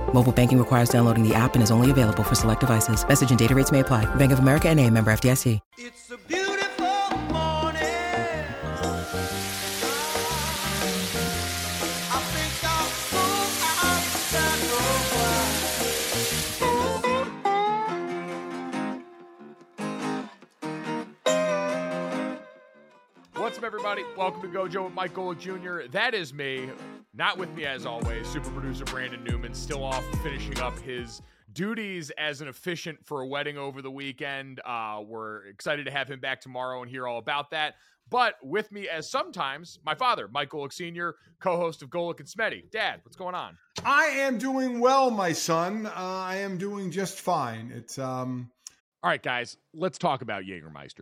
Mobile banking requires downloading the app and is only available for select devices. Message and data rates may apply. Bank of America N.A., member FDIC. It's a beautiful morning. I think I'll move out that road. What's up, everybody? Welcome to Gojo with Mike Golic Jr. That is me. Not with me, as always, super producer Brandon Newman, still off finishing up his duties as an officiant for a wedding over the weekend. We're excited to have him back tomorrow and hear all about that. But with me, as sometimes, my father, Mike Golic Sr., co-host of Golic and Smetty. Dad, what's going on? I am doing well, my son. I am doing just fine. All right, guys, let's talk about Jägermeister.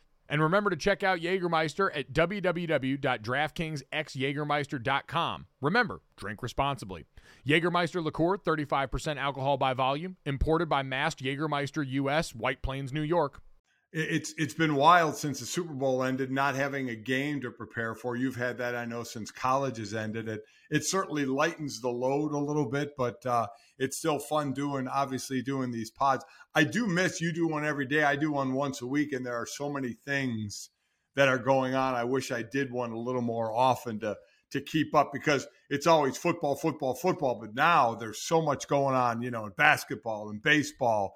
And remember to check out Jägermeister at www.draftkingsxjagermeister.com. Remember, drink responsibly. Jägermeister liqueur, 35% alcohol by volume, imported by Mast Jägermeister US, White Plains, New York. It's been wild since the Super Bowl ended, not having a game to prepare for. You've had that, I know, since college has ended. It certainly lightens the load a little bit, but it's still fun doing these pods. I do miss you do one every day. I do one once a week, and there are so many things that are going on. I wish I did one a little more often to keep up, because it's always football. But now there's so much going on, in basketball and baseball,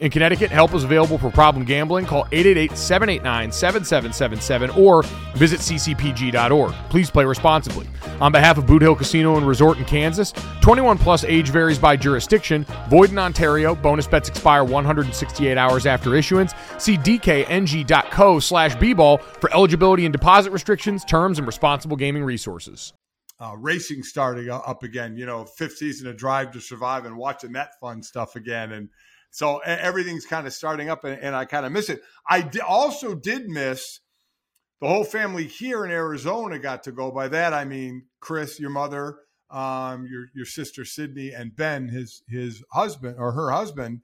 In Connecticut, help is available for problem gambling. Call 888-789-7777 or visit ccpg.org. Please play responsibly. On behalf of Boot Hill Casino and Resort in Kansas, 21 plus age varies by jurisdiction. Void in Ontario. Bonus bets expire 168 hours after issuance. See dkng.co/bball for eligibility and deposit restrictions, terms, and responsible gaming resources. Racing starting up again, you know, fifth season of Drive to Survive and watching that fun stuff again. And so everything's kind of starting up, and I kind of miss it. I also did miss the whole family here in Arizona got to go. By that, I mean Chris, your mother, your sister Sydney, and Ben, his husband or her husband,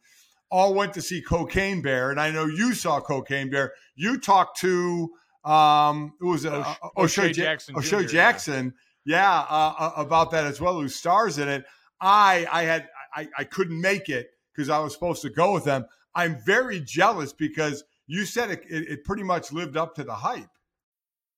all went to see Cocaine Bear. And I know you saw Cocaine Bear. You talked to O'Shea Jackson, yeah, about that as well, who stars in it. I couldn't make it, because I was supposed to go with them. I'm very jealous because you said it pretty much lived up to the hype.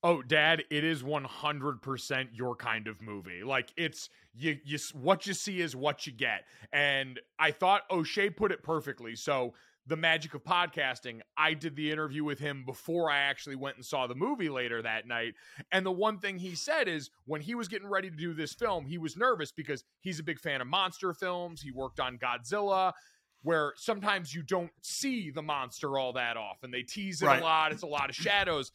Oh, Dad, it is 100% your kind of movie. Like, it's you. What you see is what you get. And I thought O'Shea put it perfectly. So the magic of podcasting, I did the interview with him before I actually went and saw the movie later that night. And the one thing he said is when he was getting ready to do this film, he was nervous because he's a big fan of monster films. He worked on Godzilla, where sometimes you don't see the monster all that often. They tease it a lot. It's a lot of shadows.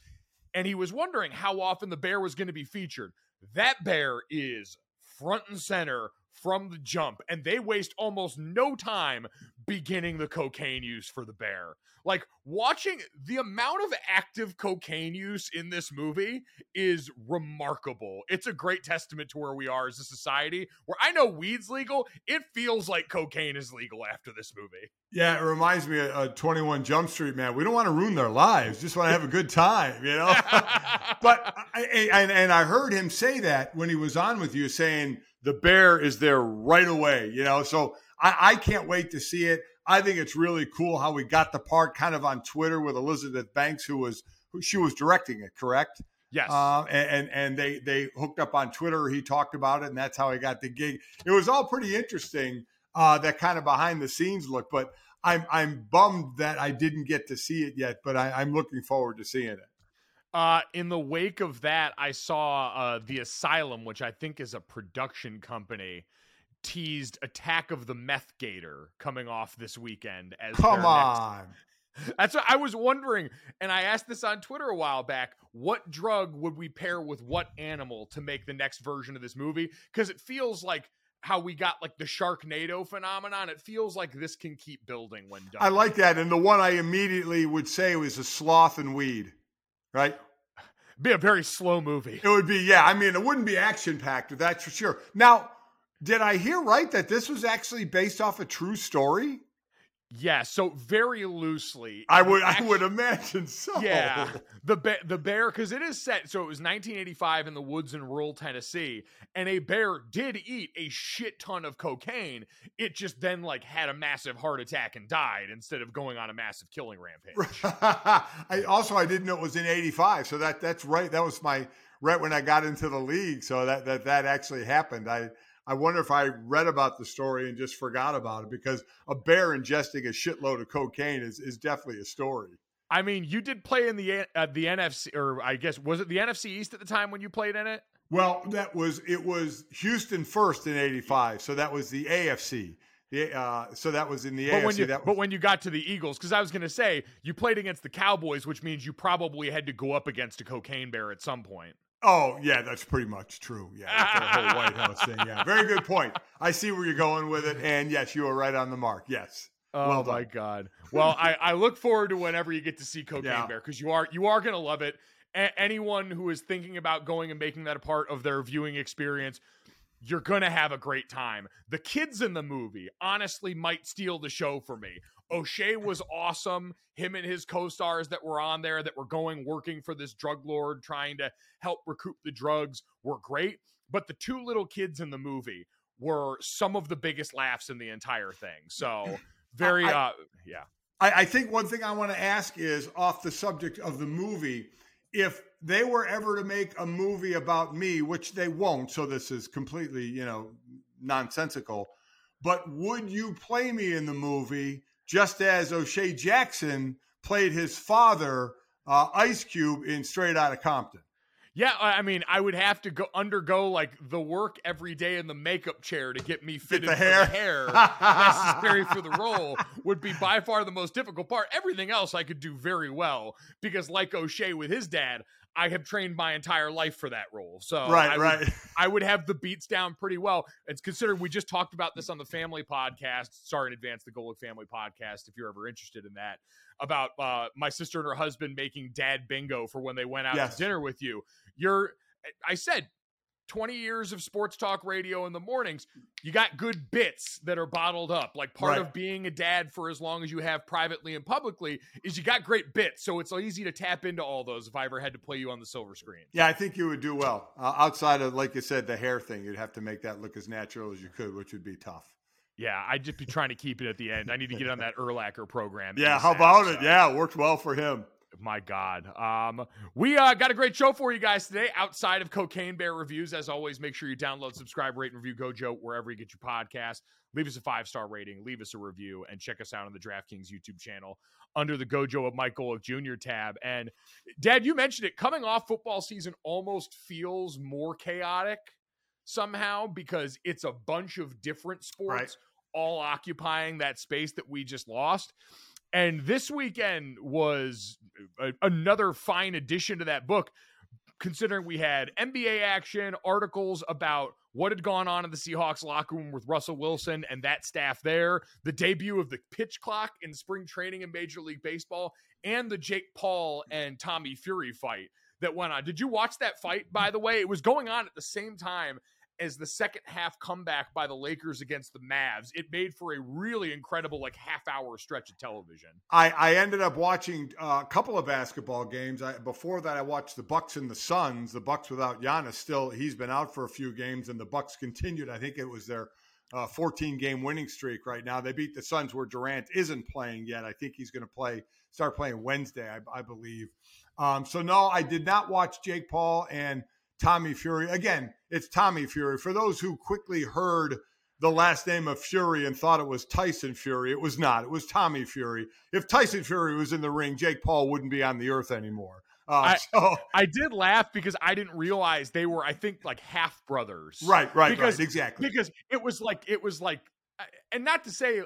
And he was wondering how often the bear was going to be featured. That bear is front and center from the jump. And they waste almost no time beginning the cocaine use for the bear. Like, watching the amount of active cocaine use in this movie is remarkable. It's a great testament to where we are as a society, where I know weed's legal. It feels like cocaine is legal after this movie. Yeah, it reminds me of 21 Jump Street, man. We don't want to ruin their lives. Just want to have a good time, you know? But I heard him say that when he was on with you, saying the bear is there right away, you know? So I can't wait to see it. I think it's really cool how we got the part kind of on Twitter with Elizabeth Banks, who was directing it, correct? Yes. And they hooked up on Twitter. He talked about it, and that's how he got the gig. It was all pretty interesting, that kind of behind the scenes look. But I'm bummed that I didn't get to see it yet. But I'm looking forward to seeing it. In the wake of that, I saw The Asylum, which I think is a production company, teased Attack of the Meth Gator coming off this weekend as That's what I was wondering, and I asked this on Twitter a while back. What drug would we pair with what animal to make the next version of this movie? Because it feels like how we got like the Sharknado phenomenon. It feels like this can keep building when done. I like that, and the one I immediately would say was a sloth and weed, right? Be a very slow movie. It would be, yeah. I mean, it wouldn't be action packed, that's for sure. Now, did I hear right that this was actually based off a true story? Yeah, so very loosely. I would imagine so. Yeah, the bear, because it is set, so it was 1985 in the woods in rural Tennessee, and a bear did eat a shit ton of cocaine. It just then like had a massive heart attack and died instead of going on a massive killing rampage. I didn't know it was in 85, so that's right. That was right when I got into the league, so that actually happened. I wonder if I read about the story and just forgot about it, because a bear ingesting a shitload of cocaine is definitely a story. I mean, you did play in the NFC, or I guess, was it the NFC East at the time when you played in it? Well, it was Houston first in 85. So that was the AFC. So that was in the AFC. But when you got to the Eagles, because I was going to say, you played against the Cowboys, which means you probably had to go up against a cocaine bear at some point. Oh, yeah, that's pretty much true. Yeah, that's the whole White House thing. Yeah, very good point. I see where you're going with it, and yes, you are right on the mark. Yes. Oh, well done. My God. Well, I look forward to whenever you get to see Cocaine Bear, because you are going to love it. Anyone who is thinking about going and making that a part of their viewing experience, you're going to have a great time. The kids in the movie honestly might steal the show for me. O'Shea was awesome. Him and his co-stars that were on there that were going working for this drug lord trying to help recoup the drugs were great. But the two little kids in the movie were some of the biggest laughs in the entire thing. So very, I think one thing I want to ask is, off the subject of the movie, if they were ever to make a movie about me, which they won't, so this is completely, nonsensical, but would you play me in the movie just as O'Shea Jackson played his father, Ice Cube, in Straight Outta Compton? Yeah, I mean, I would have to undergo like the work every day in the makeup chair to get me fitted for the hair necessary for the role would be by far the most difficult part. Everything else I could do very well because, like O'Shea with his dad, I have trained my entire life for that role. So I would have the beats down pretty well. It's considered, we just talked about this on the family podcast. Sorry in advance, the Golic family podcast, if you're ever interested in that, about my sister and her husband making dad bingo for when they went out to dinner with you. I said 20 years of sports talk radio in the mornings, you got good bits that are bottled up. Like part of being a dad for as long as you have privately and publicly is you got great bits. So it's easy to tap into all those if I ever had to play you on the silver screen. Yeah, I think you would do well. Outside of, like you said, the hair thing, you'd have to make that look as natural as you could, which would be tough. Yeah, I'd just be trying to keep it at the end. I need to get on that Urlacher program. Yeah, ASAP, how about it? Yeah, it worked well for him. My God. We got a great show for you guys today outside of Cocaine Bear reviews. As always, make sure you download, subscribe, rate, and review Gojo wherever you get your podcast. Leave us a 5-star rating, leave us a review, and check us out on the DraftKings YouTube channel under the Gojo of Mike Golic Jr. tab. And Dad, you mentioned it. Coming off football season almost feels more chaotic somehow because it's a bunch of different sports all occupying that space that we just lost. And this weekend was another fine addition to that book, considering we had NBA action, articles about what had gone on in the Seahawks locker room with Russell Wilson and that staff there, the debut of the pitch clock in spring training in Major League Baseball, and the Jake Paul and Tommy Fury fight that went on. Did you watch that fight, by the way? It was going on at the same time as the second half comeback by the Lakers against the Mavs. It made for a really incredible half-hour stretch of television. I ended up watching a couple of basketball games. Before that, I watched the Bucks and the Suns. The Bucks without Giannis still, he's been out for a few games, and the Bucks continued. I think it was their 14-game winning streak right now. They beat the Suns where Durant isn't playing yet. I think he's going to start playing Wednesday, I believe. So, no, I did not watch Jake Paul and Tommy Fury. Again, it's Tommy Fury. For those who quickly heard the last name of Fury and thought it was Tyson Fury, it was not. It was Tommy Fury. If Tyson Fury was in the ring, Jake Paul wouldn't be on the earth anymore. I did laugh because I didn't realize they were, I think, half brothers. Right, exactly. Because it was like, and not to say,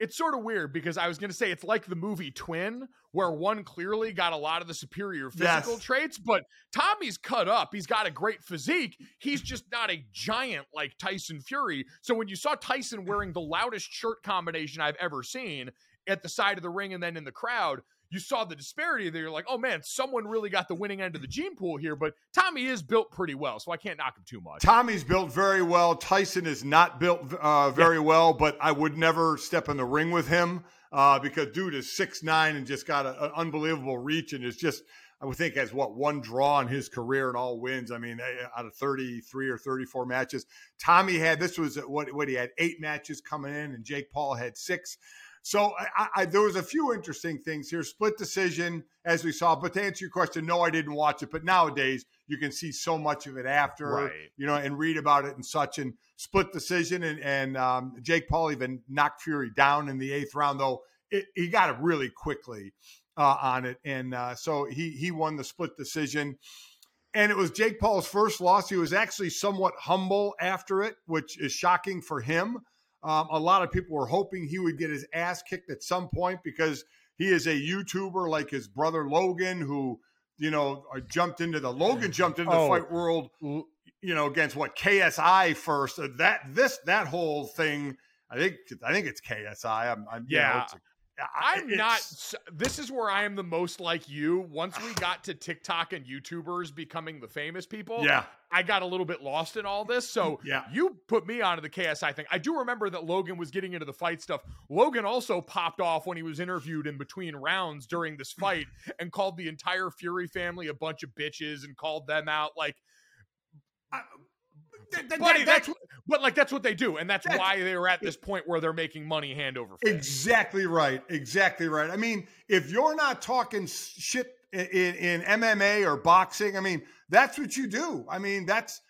it's sort of weird because I was going to say it's like the movie Twin, where one clearly got a lot of the superior physical traits, but Tommy's cut up. He's got a great physique. He's just not a giant like Tyson Fury. So when you saw Tyson wearing the loudest shirt combination I've ever seen at the side of the ring and then in the crowd, you saw the disparity there. You're like, oh man, someone really got the winning end of the gene pool here, but Tommy is built pretty well, so I can't knock him too much. Tommy's built very well. Tyson is not built very well, but I would never step in the ring with him because dude is 6'9" and just got an unbelievable reach and is just, I would think, has one draw in his career and all wins. I mean, out of 33 or 34 matches, Tommy had, this was what he had 8 matches coming in and Jake Paul had 6. So there was a few interesting things here. Split decision, as we saw. But to answer your question, no, I didn't watch it. But nowadays, you can see so much of it after, and read about it and such. And split decision, and Jake Paul even knocked Fury down in the 8th round, though he got it really quickly on it. And so he won the split decision. And it was Jake Paul's first loss. He was actually somewhat humble after it, which is shocking for him. A lot of people were hoping he would get his ass kicked at some point because he is a YouTuber like his brother Logan, who, jumped into the fight world, against KSI first. That whole thing, I think it's KSI. This is where I am the most like you. Once we got to TikTok and YouTubers becoming the famous people, yeah, I got a little bit lost in all this. So yeah, you put me onto the KSI thing. I do remember that Logan was getting into the fight stuff. Logan also popped off when he was interviewed in between rounds during this fight and called the entire Fury family a bunch of bitches and called them out. Like, buddy, that's what they do, and that's why they're at this point where they're making money hand over fist. Exactly right. I mean, if you're not talking shit in MMA or boxing, I mean, that's what you do. I mean, that's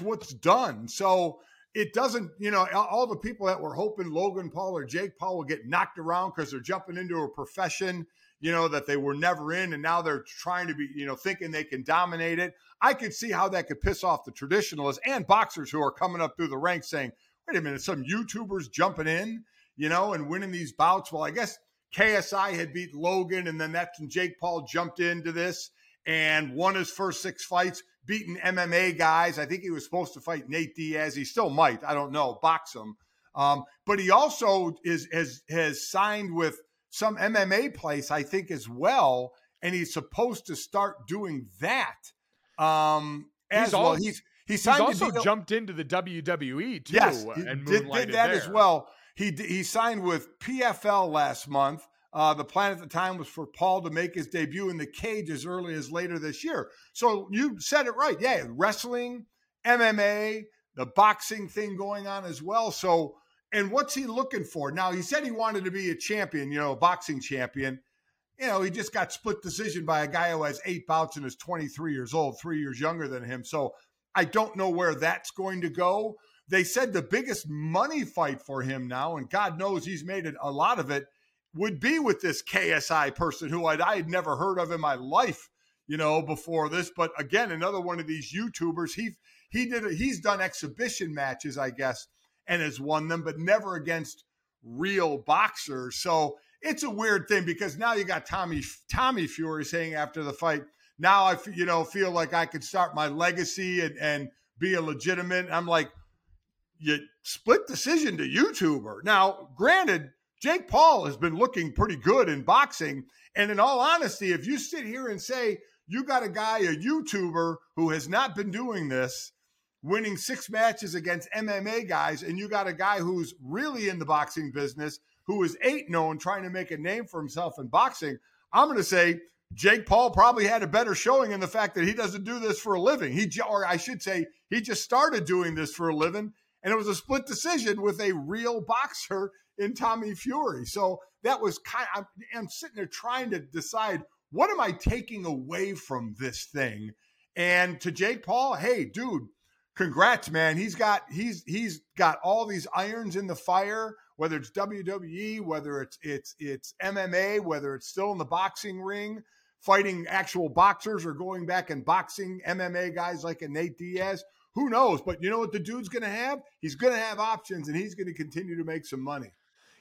what's done. So it doesn't, all the people that were hoping Logan Paul or Jake Paul will get knocked around because they're jumping into a profession, that they were never in, and now they're trying to be, thinking they can dominate it. I could see how that could piss off the traditionalists and boxers who are coming up through the ranks saying, wait a minute, some YouTubers jumping in, and winning these bouts. Well, I guess KSI had beat Logan, and then that's when Jake Paul jumped into this and won his first 6 fights, beating MMA guys. I think he was supposed to fight Nate Diaz. He still might, I don't know, box him. But he also has signed with some MMA place, I think, as well, and he's supposed to start doing that. He's also jumped into the WWE too. Yes, and did that there as well. He signed with PFL last month. The plan at the time was for Paul to make his debut in the cage as early as later this year. So you said it right. Yeah, wrestling, MMA, the boxing thing going on as well. So, and what's he looking for? Now, he said he wanted to be a champion, a boxing champion. He just got split decision by a guy who has 8 bouts and is 23 years old, 3 years younger than him. So I don't know where that's going to go. They said the biggest money fight for him now, and God knows he's made a lot of it, would be with this KSI person who I had never heard of in my life, before this. But again, another one of these YouTubers. He's done exhibition matches, I guess, and has won them, but never against real boxers. So it's a weird thing, because now you got Tommy Fury saying after the fight, now I feel like I could start my legacy and be a legitimate. I'm like, you split decision to YouTuber. Now, granted, Jake Paul has been looking pretty good in boxing. And in all honesty, if you sit here and say you got a guy, a YouTuber who has not been doing this, winning 6 matches against MMA guys, and you got a guy who's really in the boxing business, who is 8-0 trying to make a name for himself in boxing, I'm going to say Jake Paul probably had a better showing in the fact that he doesn't do this for a living. He just started doing this for a living, and it was a split decision with a real boxer in Tommy Fury. So that was I'm sitting there trying to decide, what am I taking away from this thing? And to Jake Paul, hey, dude, congrats, man. He's got all these irons in the fire, whether it's WWE, whether it's MMA, whether it's still in the boxing ring, fighting actual boxers, or going back and boxing MMA guys like a Nate Diaz. Who knows? But you know what the dude's going to have? He's going to have options, and he's going to continue to make some money.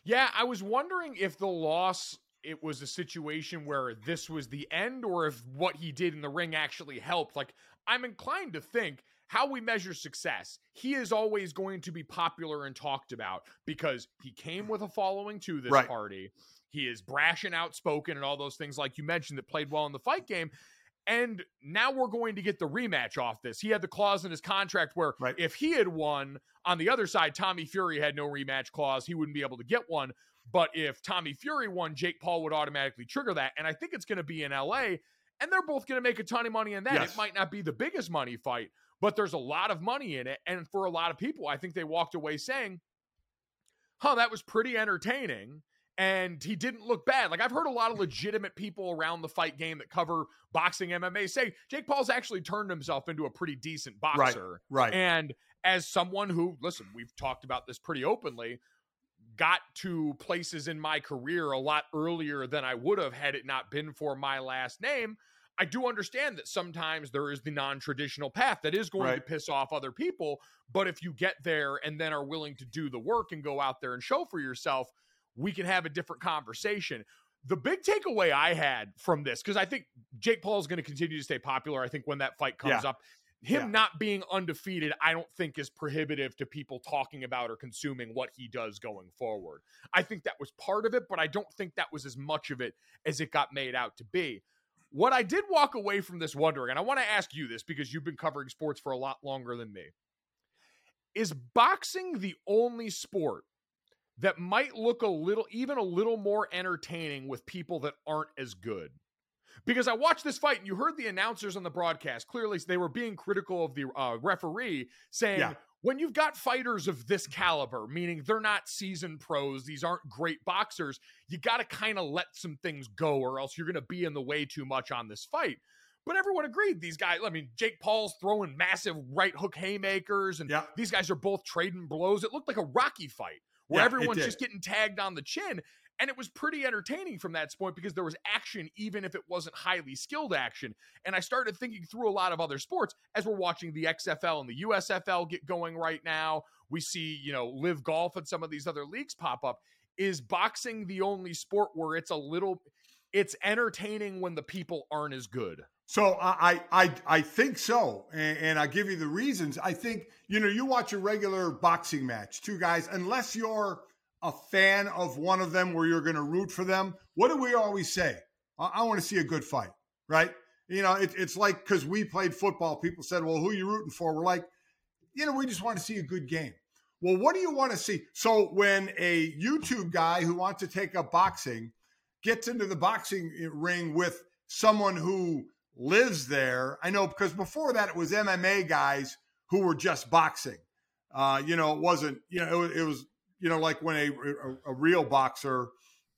Yeah, I was wondering if the loss, it was a situation where this was the end, or if what he did in the ring actually helped. Like, I'm inclined to think, how we measure success, he is always going to be popular and talked about because he came with a following to this party. He is brash and outspoken and all those things, like you mentioned, that played well in the fight game. And now we're going to get the rematch off this. He had the clause in his contract where if he had won on the other side, Tommy Fury had no rematch clause. He wouldn't be able to get one. But if Tommy Fury won, Jake Paul would automatically trigger that. And I think it's going to be in LA, and they're both going to make a ton of money in that. Yes. It might not be the biggest money fight, but there's a lot of money in it. And for a lot of people, I think they walked away saying, huh, that was pretty entertaining, and he didn't look bad. Like, I've heard a lot of legitimate people around the fight game that cover boxing, MMA, say Jake Paul's actually turned himself into a pretty decent boxer. Right. And as someone who, listen, we've talked about this pretty openly, got to places in my career a lot earlier than I would have had it not been for my last name, I do understand that sometimes there is the non-traditional path that is going to piss off other people. But if you get there and then are willing to do the work and go out there and show for yourself, we can have a different conversation. The big takeaway I had from this, because I think Jake Paul is going to continue to stay popular, I think, when that fight comes up, him not being undefeated, I don't think is prohibitive to people talking about or consuming what he does going forward. I think that was part of it, but I don't think that was as much of it as it got made out to be. What I did walk away from this wondering, and I want to ask you this because you've been covering sports for a lot longer than me, is boxing the only sport that might look a little more entertaining with people that aren't as good? Because I watched this fight and you heard the announcers on the broadcast. Clearly, they were being critical of the referee, saying, when you've got fighters of this caliber, meaning they're not seasoned pros, these aren't great boxers, you got to kind of let some things go or else you're going to be in the way too much on this fight. But everyone agreed these guys, I mean, Jake Paul's throwing massive right hook haymakers and these guys are both trading blows. It looked like a Rocky fight where everyone's just getting tagged on the chin. And it was pretty entertaining from that point because there was action, even if it wasn't highly skilled action. And I started thinking through a lot of other sports as we're watching the XFL and the USFL get going right now. We see, you know, Live Golf and some of these other leagues pop up. Is boxing the only sport where it's entertaining when the people aren't as good? So I think so. And I'll give you the reasons. I think, you know, you watch a regular boxing match, two guys, unless you're a fan of one of them where you're going to root for them. What do we always say? I want to see a good fight, right? You know, it's like, because we played football, people said, well, who are you rooting for? We're like, you know, we just want to see a good game. Well, what do you want to see? So when a YouTube guy who wants to take up boxing gets into the boxing ring with someone who lives there, I know because before that it was MMA guys who were just boxing. You know, it wasn't, you know, it was you know, like when a real boxer,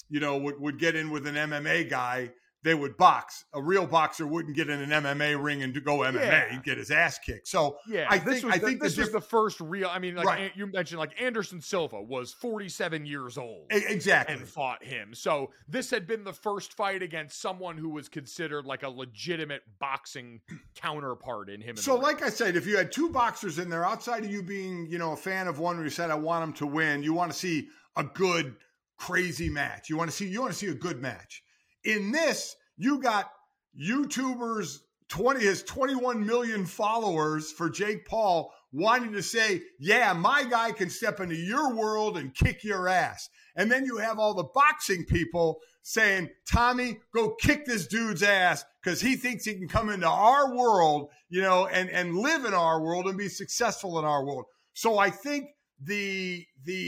you know, would get in with an MMA guy, they would box. A real boxer wouldn't get in an MMA ring and go MMA. He'd get his ass kicked. So I think this was the first real. I mean, like you mentioned, like Anderson Silva was 47 years old and fought him. So this had been the first fight against someone who was considered like a legitimate boxing counterpart in him. So like I said, if you had two boxers in there, outside of you being, you know, a fan of one where you said, I want him to win, you want to see a good, crazy match. You want to see a good match. In this, you got YouTubers, his 21 million followers for Jake Paul wanting to say, yeah, my guy can step into your world and kick your ass. And then you have all the boxing people saying, Tommy, go kick this dude's ass because he thinks he can come into our world, you know, and live in our world and be successful in our world. So I think the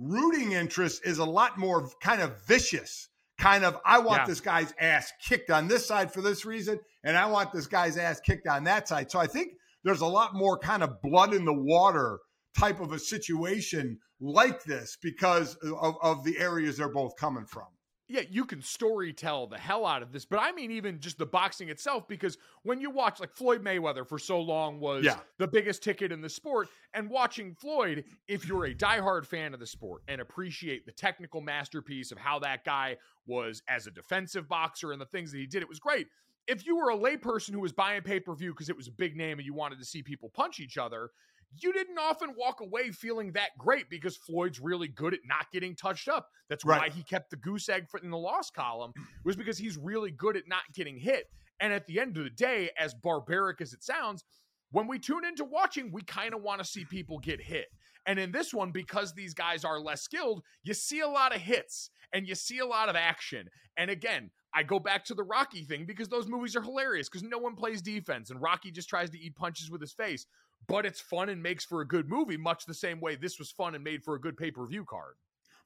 rooting interest is a lot more kind of vicious. Kind of, I want this guy's ass kicked on this side for this reason, and I want this guy's ass kicked on that side. So I think there's a lot more kind of blood in the water type of a situation like this because of the areas they're both coming from. Yeah, you can storytell the hell out of this, but I mean even just the boxing itself, because when you watch, like, Floyd Mayweather for so long was the biggest ticket in the sport, and watching Floyd, if you're a diehard fan of the sport and appreciate the technical masterpiece of how that guy was as a defensive boxer and the things that he did, it was great. If you were a layperson who was buying pay-per-view because it was a big name and you wanted to see people punch each other, you didn't often walk away feeling that great because Floyd's really good at not getting touched up. That's why he kept the goose egg in the loss column, was because he's really good at not getting hit. And at the end of the day, as barbaric as it sounds, when we tune into watching, we kind of want to see people get hit. And in this one, because these guys are less skilled, you see a lot of hits and you see a lot of action. And again, I go back to the Rocky thing because those movies are hilarious because no one plays defense and Rocky just tries to eat punches with his face. But it's fun and makes for a good movie, much the same way this was fun and made for a good pay-per-view card.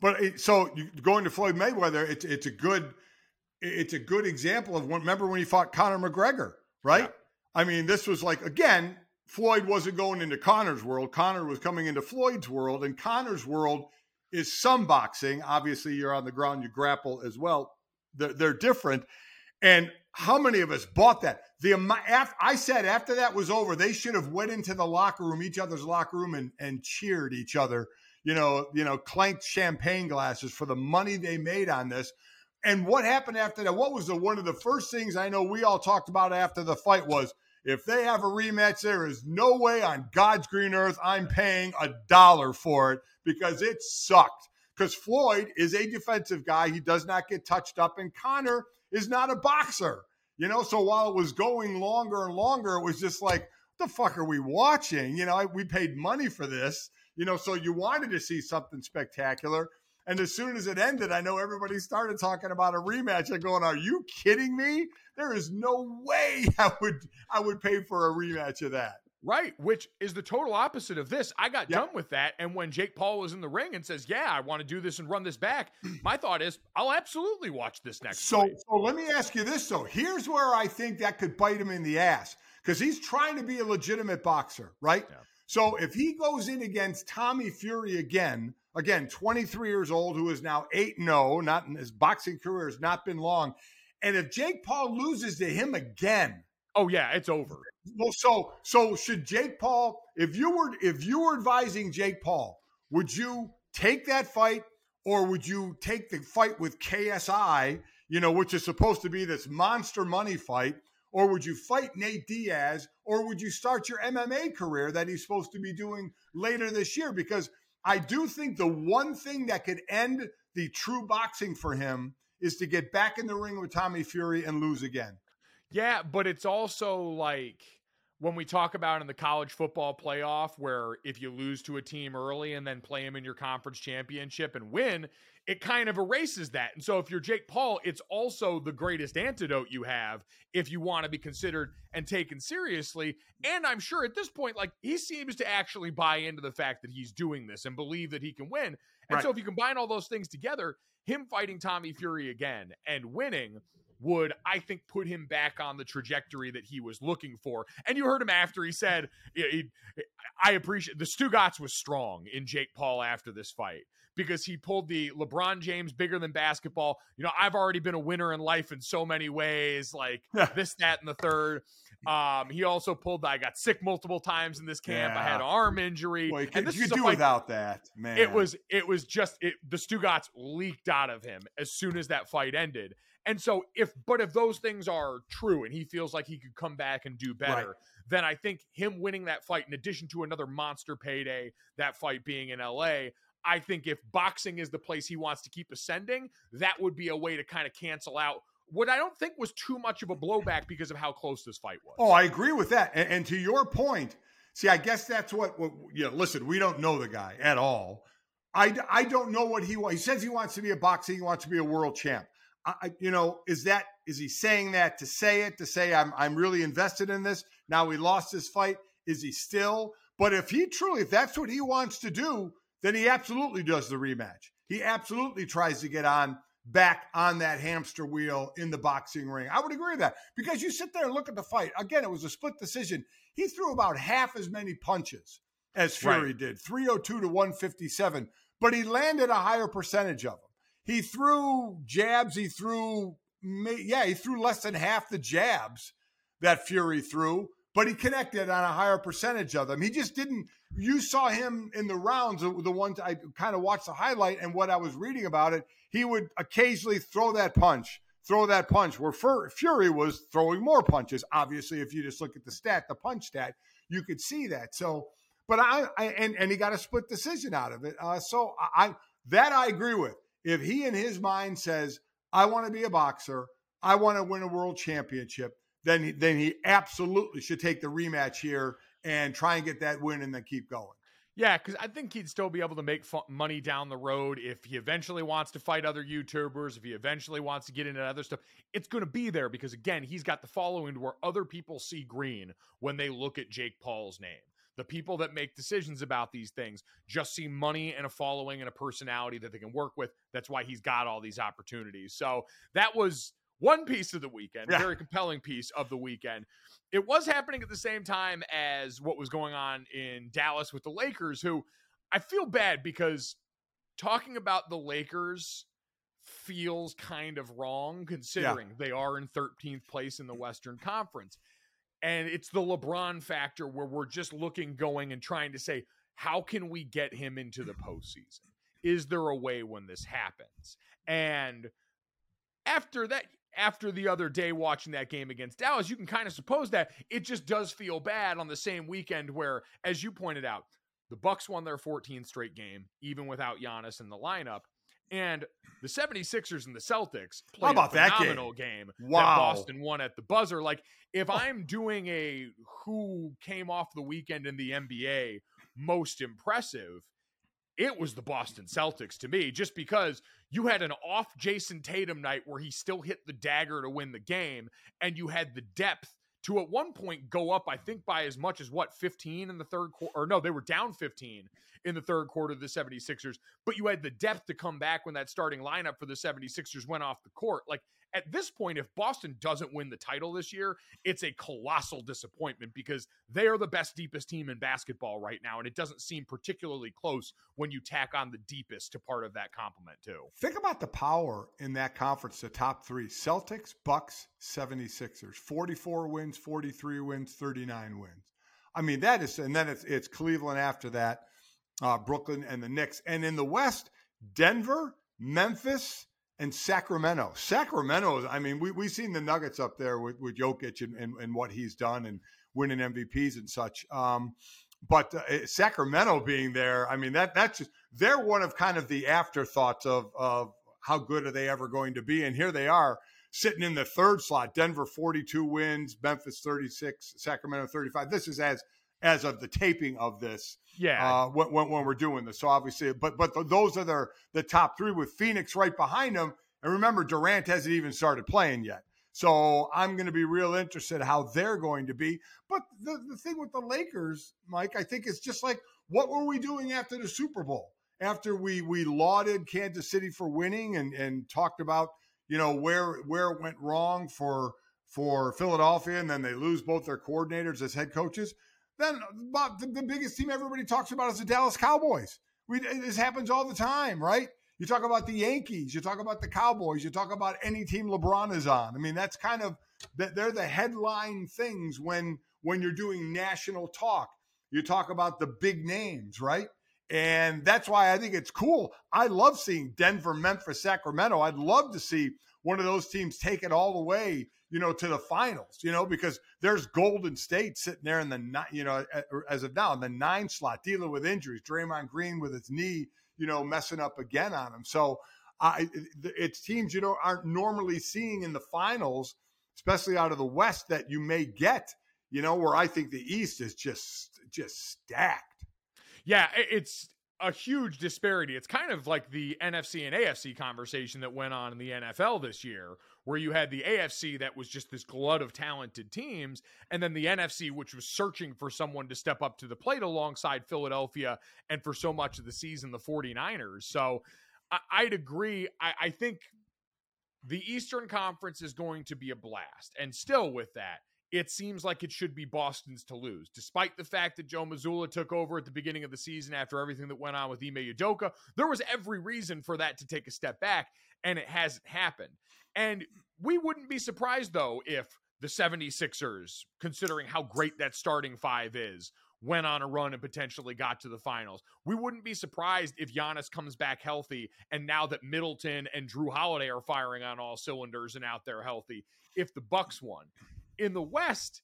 But so going to Floyd Mayweather, it's a good example of when. Remember when he fought Conor McGregor, right? Yeah. I mean, this was like, again, Floyd wasn't going into Conor's world. Conor was coming into Floyd's world, and Conor's world is some boxing. Obviously, you're on the ground, you grapple as well. They're different. And how many of us bought that? I said after that was over, they should have went into the locker room, each other's locker room, and cheered each other, you know, clanked champagne glasses for the money they made on this. And what happened after that? What was one of the first things I know we all talked about after the fight was, if they have a rematch, there is no way on God's green earth I'm paying $1 for it because it sucked. Because Floyd is a defensive guy. He does not get touched up. And Conor is not a boxer. You know, so while it was going longer and longer, it was just like, the fuck are we watching? You know, we paid money for this, you know, so you wanted to see something spectacular. And as soon as it ended, I know everybody started talking about a rematch and going, are you kidding me? There is no way I would pay for a rematch of that. Right, which is the total opposite of this. I got done with that, and when Jake Paul was in the ring and says, yeah, I want to do this and run this back, my thought is, I'll absolutely watch this next time. So let me ask you this, though. Here's where I think that could bite him in the ass, because he's trying to be a legitimate boxer, right? Yeah. So if he goes in against Tommy Fury again, 23 years old, who is now 8-0, not in his boxing career has not been long, and if Jake Paul loses to him again, oh yeah, it's over. Well, so should Jake Paul, if you were advising Jake Paul, would you take that fight or would you take the fight with KSI, you know, which is supposed to be this monster money fight, or would you fight Nate Diaz, or would you start your MMA career that he's supposed to be doing later this year? Because I do think the one thing that could end the true boxing for him is to get back in the ring with Tommy Fury and lose again. Yeah, but it's also like when we talk about in the college football playoff where if you lose to a team early and then play them in your conference championship and win, it kind of erases that. And so if you're Jake Paul, it's also the greatest antidote you have if you want to be considered and taken seriously. And I'm sure at this point, like, he seems to actually buy into the fact that he's doing this and believe that he can win. And Right. So if you combine all those things together, him fighting Tommy Fury again and winning would, I think, put him back on the trajectory that he was looking for. And you heard him after he said, I appreciate the Stugatz was strong in Jake Paul after this fight because he pulled the LeBron James bigger than basketball. You know, I've already been a winner in life in so many ways, like this, that, and the third. He also pulled, I got sick multiple times in this camp. Yeah. I had an arm injury. Well, you could do without that, man. It was just the Stugatz leaked out of him as soon as that fight ended. And so if those things are true and he feels like he could come back and do better, right, then I think him winning that fight, in addition to another monster payday, that fight being in LA, I think if boxing is the place he wants to keep ascending, that would be a way to kind of cancel out what I don't think was too much of a blowback because of how close this fight was. Oh, I agree with that. And to your point, see, I guess that's what you know, listen, we don't know the guy at all. I don't know what he wants. He says he wants to be a boxer. He wants to be a world champ. Is he saying that to say I'm really invested in this? Now we lost this fight. Is he still? But if that's what he wants to do, then he absolutely does the rematch. He absolutely tries to get back on that hamster wheel in the boxing ring. I would agree with that because you sit there and look at the fight. Again, it was a split decision. He threw about half as many punches as Fury did, 302 to 157, but he landed a higher percentage of them. He threw jabs. He threw less than half the jabs that Fury threw, but he connected on a higher percentage of them. He just didn't. You saw him in the rounds, the ones I kind of watched the highlight and what I was reading about it. He would occasionally throw that punch, where Fury was throwing more punches. Obviously, if you just look at the punch stat, you could see that. So, but he got a split decision out of it. So I agree with. If he in his mind says, I want to be a boxer, I want to win a world championship, then he absolutely should take the rematch here and try and get that win and then keep going. Yeah, because I think he'd still be able to make money down the road if he eventually wants to fight other YouTubers, if he eventually wants to get into other stuff. It's going to be there because, again, he's got the following to where other people see green when they look at Jake Paul's name. The people that make decisions about these things just see money and a following and a personality that they can work with. That's why he's got all these opportunities. So that was one piece of the weekend, a very compelling piece of the weekend. It was happening at the same time as what was going on in Dallas with the Lakers, who I feel bad because talking about the Lakers feels kind of wrong considering they are in 13th place in the Western Conference. And it's the LeBron factor where we're just going and trying to say, how can we get him into the postseason? Is there a way when this happens? And after the other day watching that game against Dallas, you can kind of suppose that it just does feel bad on the same weekend where, as you pointed out, the Bucks won their 14th straight game, even without Giannis in the lineup. And the 76ers and the Celtics played a phenomenal game that Boston won at the buzzer. Like, if I'm doing a who came off the weekend in the NBA most impressive, it was the Boston Celtics to me, just because you had an off Jason Tatum night where he still hit the dagger to win the game, and you had the depth to at one point go up, I think, by as much as, 15 in the third quarter? Or no, they were down 15 in the third quarter of the 76ers, but you had the depth to come back when that starting lineup for the 76ers went off the court. Like, at this point, if Boston doesn't win the title this year, it's a colossal disappointment because they are the best, deepest team in basketball right now, and it doesn't seem particularly close when you tack on the deepest to part of that compliment, too. Think about the power in that conference, the top three, Celtics, Bucks, 76ers, 44 wins, 43 wins, 39 wins. I mean, that is – and then it's Cleveland after that, Brooklyn and the Knicks. And in the West, Denver, Memphis – and Sacramento. Sacramento, I mean, we've seen the Nuggets up there with Jokic and what he's done and winning MVPs and such. But Sacramento being there, I mean, that's just, they're one of kind of the afterthoughts of how good are they ever going to be. And here they are sitting in the third slot, Denver 42 wins, Memphis 36, Sacramento 35. This is as of the taping of this, when we're doing this. So obviously, but those are the top three with Phoenix right behind them. And remember, Durant hasn't even started playing yet. So I'm going to be real interested how they're going to be. But the thing with the Lakers, Mike, I think it's just like, what were we doing after the Super Bowl? After we lauded Kansas City for winning and talked about, you know, where it went wrong for Philadelphia, and then they lose both their coordinators as head coaches. Then the biggest team everybody talks about is the Dallas Cowboys. This happens all the time, right? You talk about the Yankees, you talk about the Cowboys, you talk about any team LeBron is on. I mean, that's kind of they're the headline things when you're doing national talk. You talk about the big names, right? And that's why I think it's cool. I love seeing Denver, Memphis, Sacramento. I'd love to see one of those teams take it all the way, you know, to the finals, you know, because there's Golden State sitting there in the, you know, as of now in the 9 slot dealing with injuries, Draymond Green with his knee, you know, messing up again on him. So it's teams, you know, aren't normally seeing in the finals, especially out of the West, that you may get, you know, where I think the East is just stacked. Yeah, it's a huge disparity. It's kind of like the NFC and AFC conversation that went on in the NFL this year, where you had the AFC that was just this glut of talented teams, and then the NFC, which was searching for someone to step up to the plate alongside Philadelphia and for so much of the season, the 49ers. So I'd agree. I think the Eastern Conference is going to be a blast. And still with that, it seems like it should be Boston's to lose, despite the fact that Joe Mazzulla took over at the beginning of the season after everything that went on with Ime Udoka. There was every reason for that to take a step back, and it hasn't happened. And we wouldn't be surprised, though, if the 76ers, considering how great that starting five is, went on a run and potentially got to the finals. We wouldn't be surprised if Giannis comes back healthy, and now that Middleton and Drew Holiday are firing on all cylinders and out there healthy, if the Bucks won. In the West,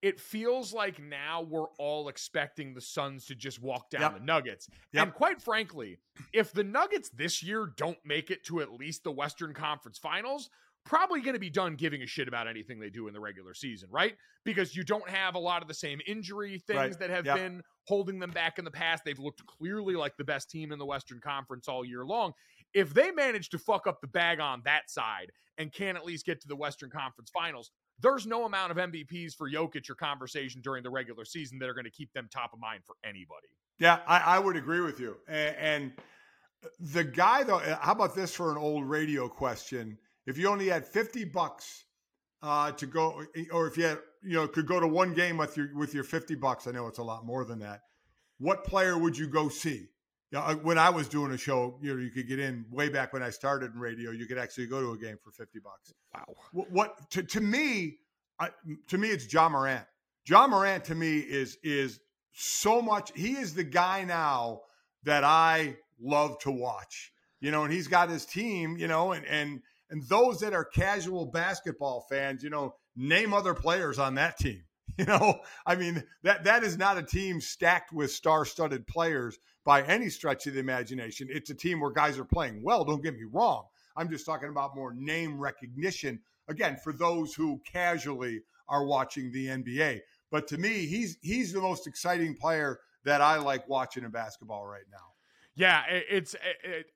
it feels like now we're all expecting the Suns to just walk down the Nuggets. Yep. And quite frankly, if the Nuggets this year don't make it to at least the Western Conference Finals, probably going to be done giving a shit about anything they do in the regular season, right? Because you don't have a lot of the same injury things that have been holding them back in the past. They've looked clearly like the best team in the Western Conference all year long. If they manage to fuck up the bag on that side and can at least get to the Western Conference Finals, there's no amount of MVPs for Jokic or conversation during the regular season that are going to keep them top of mind for anybody. Yeah, I would agree with you. And the guy, though, how about this for an old radio question? If you only had $50 to go, or if you had, you know, could go to one game with your $50, I know it's a lot more than that. What player would you go see? When I was doing a show, you know, you could get in way back when I started in radio. You could actually go to a game for $50. Wow! What to me, it's Ja Morant. Ja Morant to me is so much. He is the guy now that I love to watch. You know, and he's got his team. You know, and those that are casual basketball fans, you know, name other players on that team. You know, I mean, that is not a team stacked with star-studded players by any stretch of the imagination. It's a team where guys are playing well, don't get me wrong. I'm just talking about more name recognition, again, for those who casually are watching the NBA. But to me, he's the most exciting player that I like watching in basketball right now. Yeah,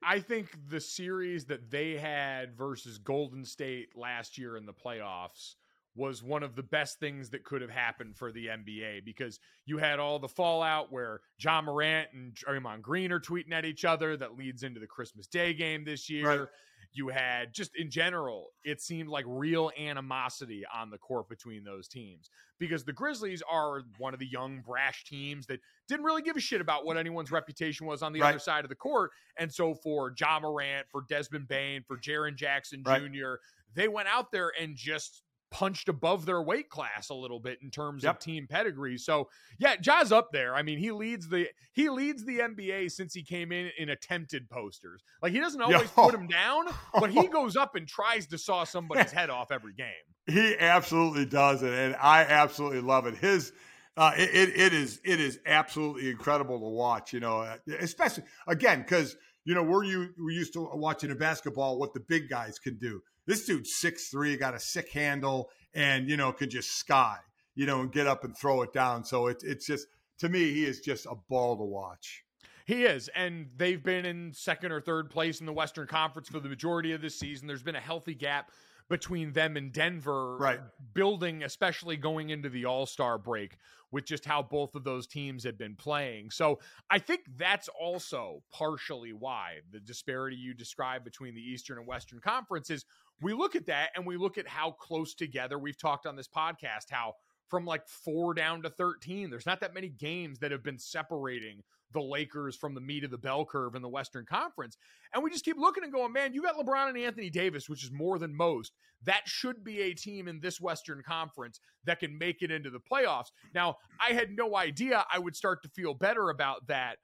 I think the series that they had versus Golden State last year in the playoffs was one of the best things that could have happened for the NBA, because you had all the fallout where Ja Morant and Draymond Green are tweeting at each other that leads into the Christmas Day game this year. Right. You had, just in general, it seemed like real animosity on the court between those teams, because the Grizzlies are one of the young, brash teams that didn't really give a shit about what anyone's reputation was on the other side of the court. And so for Ja Morant, for Desmond Bane, for Jaren Jackson Jr., they went out there and just punched above their weight class a little bit in terms of team pedigree. So yeah, Ja's up there. I mean, he leads the NBA since he came in attempted posters. Like, he doesn't always put him down, but he goes up and tries to saw somebody's head off every game. He absolutely does it, and I absolutely love it. His it is absolutely incredible to watch. You know, especially again because you know we're used to watching in basketball what the big guys can do. This dude's 6'3", got a sick handle, and, you know, could just sky, you know, and get up and throw it down. So it's just, to me, he is just a ball to watch. He is, and they've been in second or third place in the Western Conference for the majority of this season. There's been a healthy gap between them and Denver, building, especially going into the All-Star break, with just how both of those teams had been playing. So I think that's also partially why the disparity you described between the Eastern and Western Conferences. We look at that and we look at how close together we've talked on this podcast, how from like 4 down to 13, there's not that many games that have been separating the Lakers from the meat of the bell curve in the Western Conference. And we just keep looking and going, man, you got LeBron and Anthony Davis, which is more than most. That should be a team in this Western Conference that can make it into the playoffs. Now, I had no idea I would start to feel better about that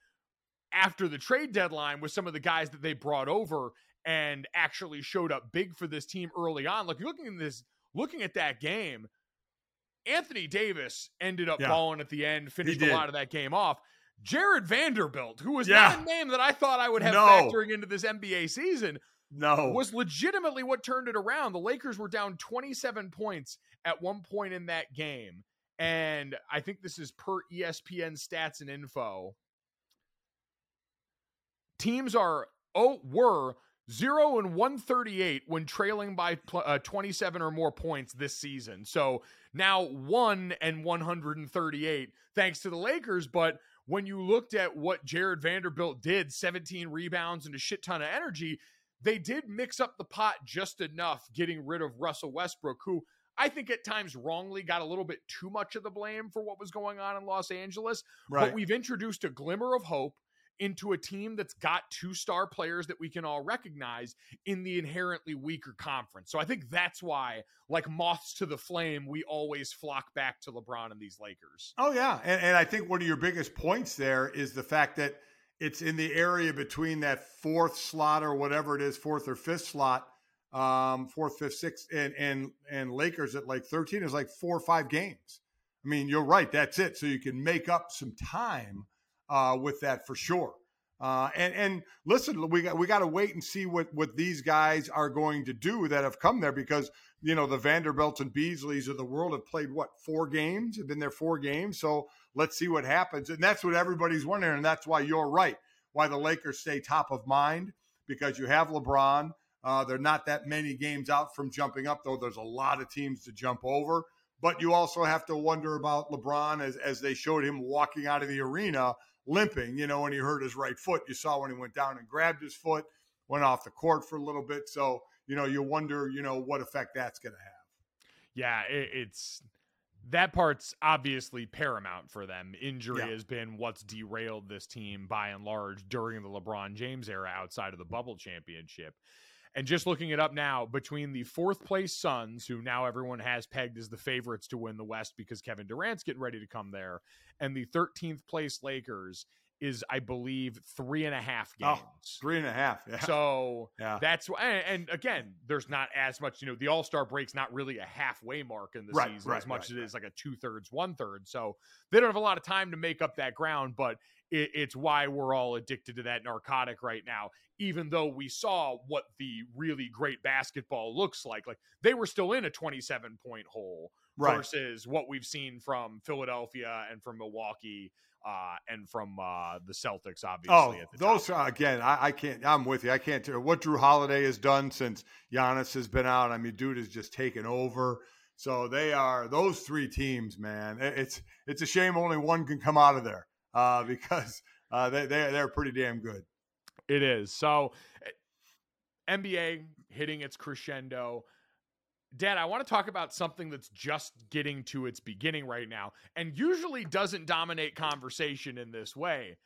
after the trade deadline with some of the guys that they brought over and actually showed up big for this team early on. Like, looking at that game, Anthony Davis ended up balling at the end, finished a lot of that game off. Jared Vanderbilt, who was not a name that I thought I would have factoring into this NBA season, was legitimately what turned it around. The Lakers were down 27 points at one point in that game. And I think this is per ESPN stats and info. Teams were 0-138 when trailing by 27 or more points this season. So now 1-138 thanks to the Lakers. But when you looked at what Jared Vanderbilt did, 17 rebounds and a shit ton of energy, they did mix up the pot just enough, getting rid of Russell Westbrook, who I think at times wrongly got a little bit too much of the blame for what was going on in Los Angeles. Right. But we've introduced a glimmer of hope into a team that's got 2-star players that we can all recognize in the inherently weaker conference. So I think that's why, like moths to the flame, we always flock back to LeBron and these Lakers. Oh, yeah. And I think one of your biggest points there is the fact that it's in the area between that fourth slot or whatever it is, fourth or fifth slot, fourth, fifth, sixth, and Lakers at like 13 is like 4 or 5 games. I mean, you're right. That's it. So you can make up some time with that for sure. And listen, we got to wait and see what these guys are going to do that have come there, because, you know, the Vanderbilts and Beasleys of the world have played 4 games. So let's see what happens. And that's what everybody's wondering. And that's why you're right, why the Lakers stay top of mind, because you have LeBron. They're not that many games out from jumping up, though there's a lot of teams to jump over. But you also have to wonder about LeBron as they showed him walking out of the arena limping, you know, when he hurt his right foot. You saw when he went down and grabbed his foot, went off the court for a little bit. So, you know, you wonder, you know, what effect that's going to have. Yeah, it's that part's obviously paramount for them. Injury has been what's derailed this team by and large during the LeBron James era outside of the bubble championship. And just looking it up now, between the fourth-place Suns, who now everyone has pegged as the favorites to win the West because Kevin Durant's getting ready to come there, and the 13th-place Lakers, is, I believe, 3.5 games. Oh, 3.5. Yeah. So that's why. And again, there's not as much, you know, the All-Star break's not really a halfway mark in the season as much as it is like a 2/3, 1/3. So they don't have a lot of time to make up that ground, but it's why we're all addicted to that narcotic right now. Even though we saw what the really great basketball looks like they were still in a 27-point hole. Right. Versus what we've seen from Philadelphia and from Milwaukee and from the Celtics, obviously. Oh, at the those time. Again, I can't. I'm with you. I can't tell what Drew Holiday has done since Giannis has been out. I mean, dude has just taken over. So they are those three teams, man. It's a shame only one can come out of there because they're pretty damn good. It is. So NBA hitting its crescendo. Dad, I want to talk about something that's just getting to its beginning right now and usually doesn't dominate conversation in this way.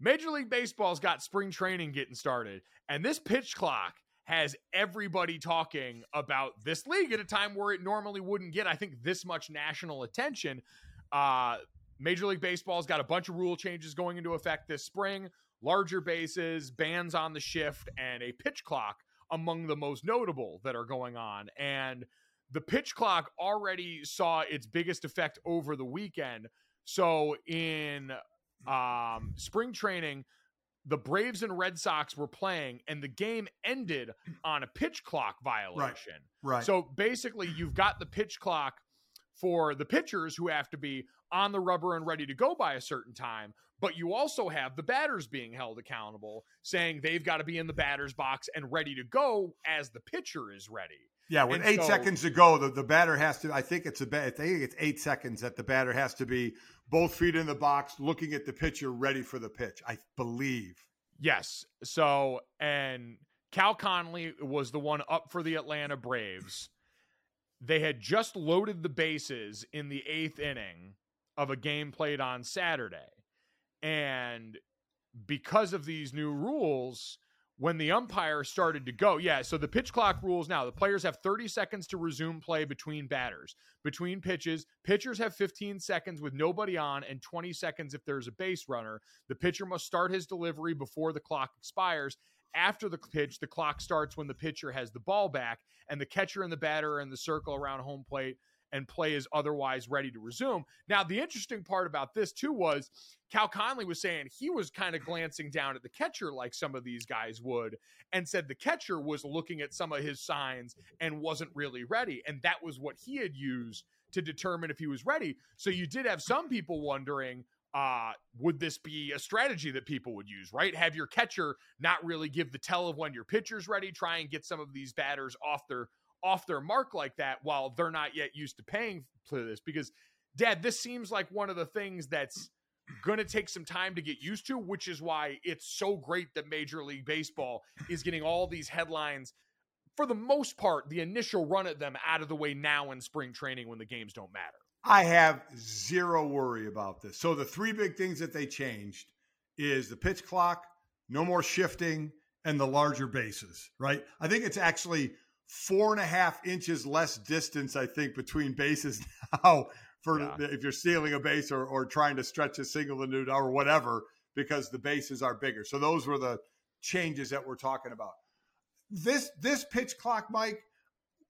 Major League Baseball's got spring training getting started, and this pitch clock has everybody talking about this league at a time where it normally wouldn't get, I think, this much national attention. Major League Baseball's got a bunch of rule changes going into effect this spring, larger bases, bans on the shift, and a pitch clock among the most notable that are going on. And the pitch clock already saw its biggest effect over the weekend. So in spring training, the Braves and Red Sox were playing, and the game ended on a pitch clock violation. Right. So basically, you've got the pitch clock for the pitchers who have to be on the rubber and ready to go by a certain time. But you also have the batters being held accountable, saying they've got to be in the batter's box and ready to go as the pitcher is ready. Yeah, with 8 seconds to go, the batter has to. I think it's 8 seconds that the batter has to be both feet in the box, looking at the pitcher, ready for the pitch. I believe. Yes. So, and Cal Conley was the one up for the Atlanta Braves. They had just loaded the bases in the 8th inning of a game played on Saturday. And because of these new rules, when the umpire started to go, so the pitch clock rules now, the players have 30 seconds to resume play between batters. Between pitches, pitchers have 15 seconds with nobody on and 20 seconds if there's a base runner. The pitcher must start his delivery before the clock expires. After the pitch, the clock starts when the pitcher has the ball back, and the catcher and the batter are in the circle around home plate, and play is otherwise ready to resume. Now, the interesting part about this, too, was Cal Conley was saying he was kind of glancing down at the catcher like some of these guys would, and said the catcher was looking at some of his signs and wasn't really ready. And that was what he had used to determine if he was ready. So you did have some people wondering, would this be a strategy that people would use, right? Have your catcher not really give the tell of when your pitcher's ready, try and get some of these batters off their mark like that while they're not yet used to paying for this. Because, Dad, this seems like one of the things that's going to take some time to get used to, which is why it's so great that Major League Baseball is getting all these headlines, for the most part, the initial run at them out of the way now in spring training when the games don't matter. I have zero worry about this. So the three big things that they changed is the pitch clock, no more shifting, and the larger bases, right? I think it's actually 4.5 inches less distance, I think, between bases now for if you're stealing a base or trying to stretch a single to new or whatever, because the bases are bigger. So those were the changes that we're talking about. This pitch clock, Mike,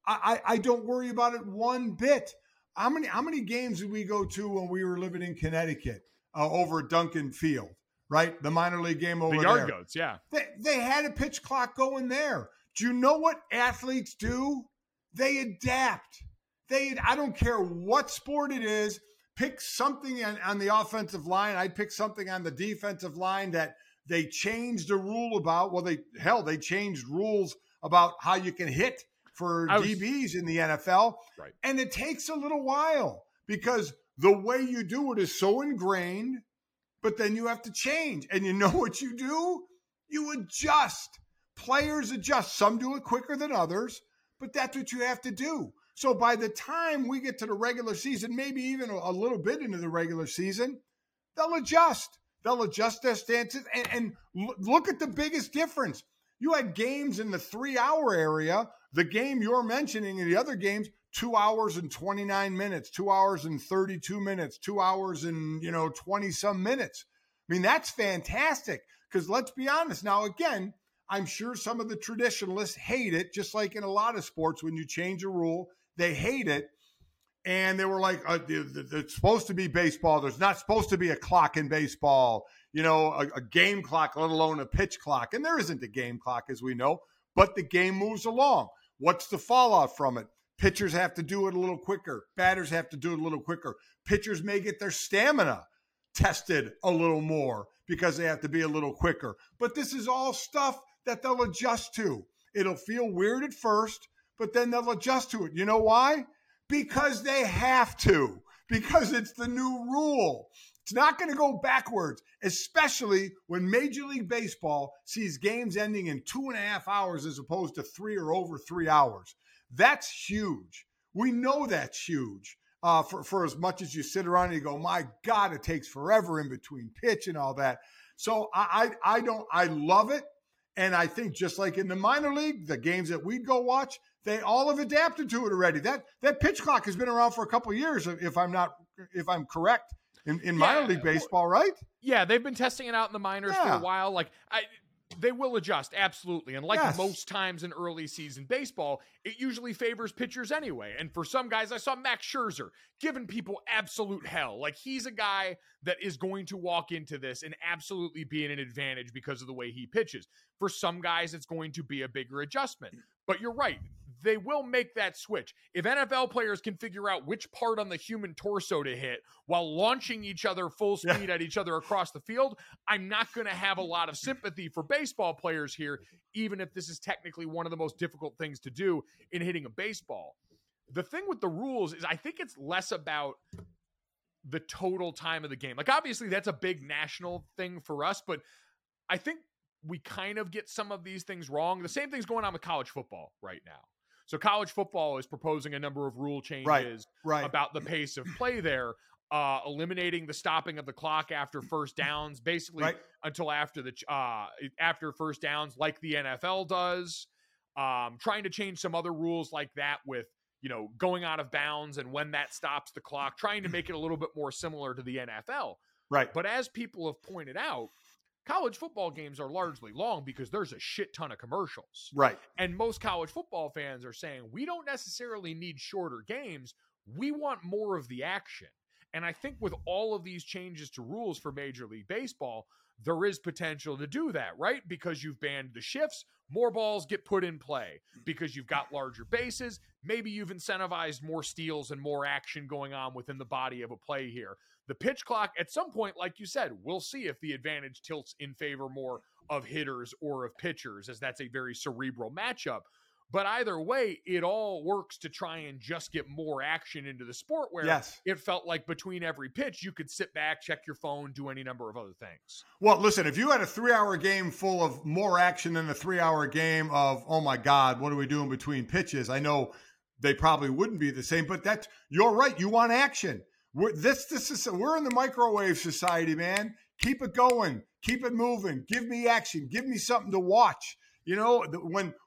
I don't worry about it one bit. How many games did we go to when we were living in Connecticut over Duncan Field, right? The minor league game over there. The Yard Goats, yeah. They had a pitch clock going there. Do you know what athletes do? They adapt. I don't care what sport it is. Pick something on the offensive line. I'd pick something on the defensive line that they changed a rule about. Well, they changed rules about how you can hit for DBs in the NFL. Right. And it takes a little while because the way you do it is so ingrained, but then you have to change. And you know what you do? You adjust. Players adjust. Some do it quicker than others, but that's what you have to do. So by the time we get to the regular season, maybe even a little bit into the regular season, they'll adjust. They'll adjust their stances. And look at the biggest difference. You had games in the 3-hour area. The game you're mentioning and the other games, 2 hours and 29 minutes, 2 hours and 32 minutes, 2 hours and 20 some minutes. I mean, that's fantastic because let's be honest. Now, again, I'm sure some of the traditionalists hate it, just like in a lot of sports when you change a rule, they hate it. And they were like, it's supposed to be baseball. There's not supposed to be a clock in baseball, you know, a game clock, let alone a pitch clock. And there isn't a game clock, as we know, but the game moves along. What's the fallout from it? Pitchers have to do it a little quicker. Batters have to do it a little quicker. Pitchers may get their stamina tested a little more because they have to be a little quicker. But this is all stuff that they'll adjust to. It'll feel weird at first, but then they'll adjust to it. You know why? Because they have to, because it's the new rule. It's not going to go backwards, especially when Major League Baseball sees games ending in 2.5 hours as opposed to 3 or over 3 hours. That's huge. We know that's huge for as much as you sit around and you go, my God, it takes forever in between pitch and all that. So I love it. And I think just like in the minor league, the games that we'd go watch, they all have adapted to it already. That pitch clock has been around for a couple of years, if I'm correct, in minor league baseball, right? Yeah, they've been testing it out in the minors for a while. Like they will adjust, absolutely. And like most times in early season baseball, it usually favors pitchers anyway. And for some guys, I saw Max Scherzer giving people absolute hell. Like he's a guy that is going to walk into this and absolutely be in an advantage because of the way he pitches. For some guys, it's going to be a bigger adjustment. But you're right. They will make that switch. If NFL players can figure out which part on the human torso to hit while launching each other full speed at each other across the field, I'm not going to have a lot of sympathy for baseball players here, even if this is technically one of the most difficult things to do in hitting a baseball. The thing with the rules is I think it's less about the total time of the game. Like, obviously, that's a big national thing for us, but I think we kind of get some of these things wrong. The same thing's going on with college football right now. So college football is proposing a number of rule changes about the pace of play there, eliminating the stopping of the clock after first downs, basically until after the after first downs, like the NFL does. Trying to change some other rules like that with, you know, going out of bounds and when that stops the clock, trying to make it a little bit more similar to the NFL. Right. But as people have pointed out, college football games are largely long because there's a shit ton of commercials. Right. And most college football fans are saying, we don't necessarily need shorter games. We want more of the action. And I think with all of these changes to rules for Major League Baseball, there is potential to do that, right? Because you've banned the shifts, more balls get put in play. Because you've got larger bases, maybe you've incentivized more steals and more action going on within the body of a play here. The pitch clock, at some point, like you said, we'll see if the advantage tilts in favor more of hitters or of pitchers, as that's a very cerebral matchup. But either way, it all works to try and just get more action into the sport where it felt like between every pitch, you could sit back, check your phone, do any number of other things. Well, listen, if you had a 3-hour game full of more action than a 3-hour game of, oh my God, what are we doing between pitches? I know they probably wouldn't be the same, but that's, you're right. You want action. We're in the microwave society, man. Keep it going. Keep it moving. Give me action. Give me something to watch. You know,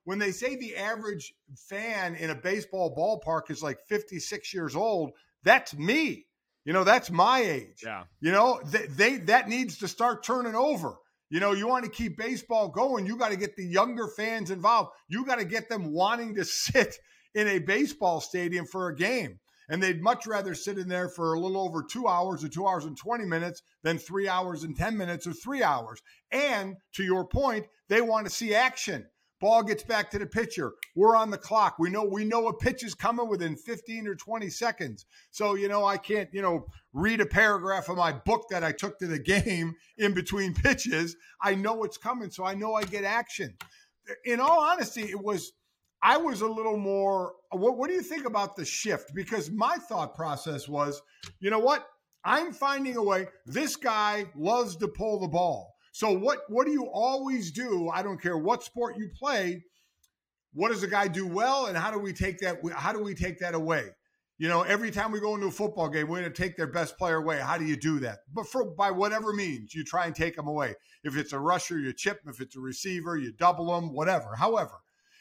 when they say the average fan in a baseball ballpark is like 56 years old, that's me. You know, that's my age. Yeah. You know, that needs to start turning over. You know, you want to keep baseball going. You got to get the younger fans involved. You got to get them wanting to sit in a baseball stadium for a game. And they'd much rather sit in there for a little over 2 hours or 2 hours and 20 minutes than 3 hours and 10 minutes or 3 hours. And to your point, they want to see action. Ball gets back to the pitcher. We're on the clock. We know a pitch is coming within 15 or 20 seconds. So, you know, I can't, you know, read a paragraph of my book that I took to the game in between pitches. I know it's coming, so I know I get action. In all honesty, I was a little more, what do you think about the shift? Because my thought process was, you know what? I'm finding a way. This guy loves to pull the ball. So what do you always do? I don't care what sport you play. What does the guy do well? And how do we take that away? You know, every time we go into a football game, we're going to take their best player away. How do you do that? But by whatever means, you try and take them away. If it's a rusher, you chip him. If it's a receiver, you double him, whatever. However,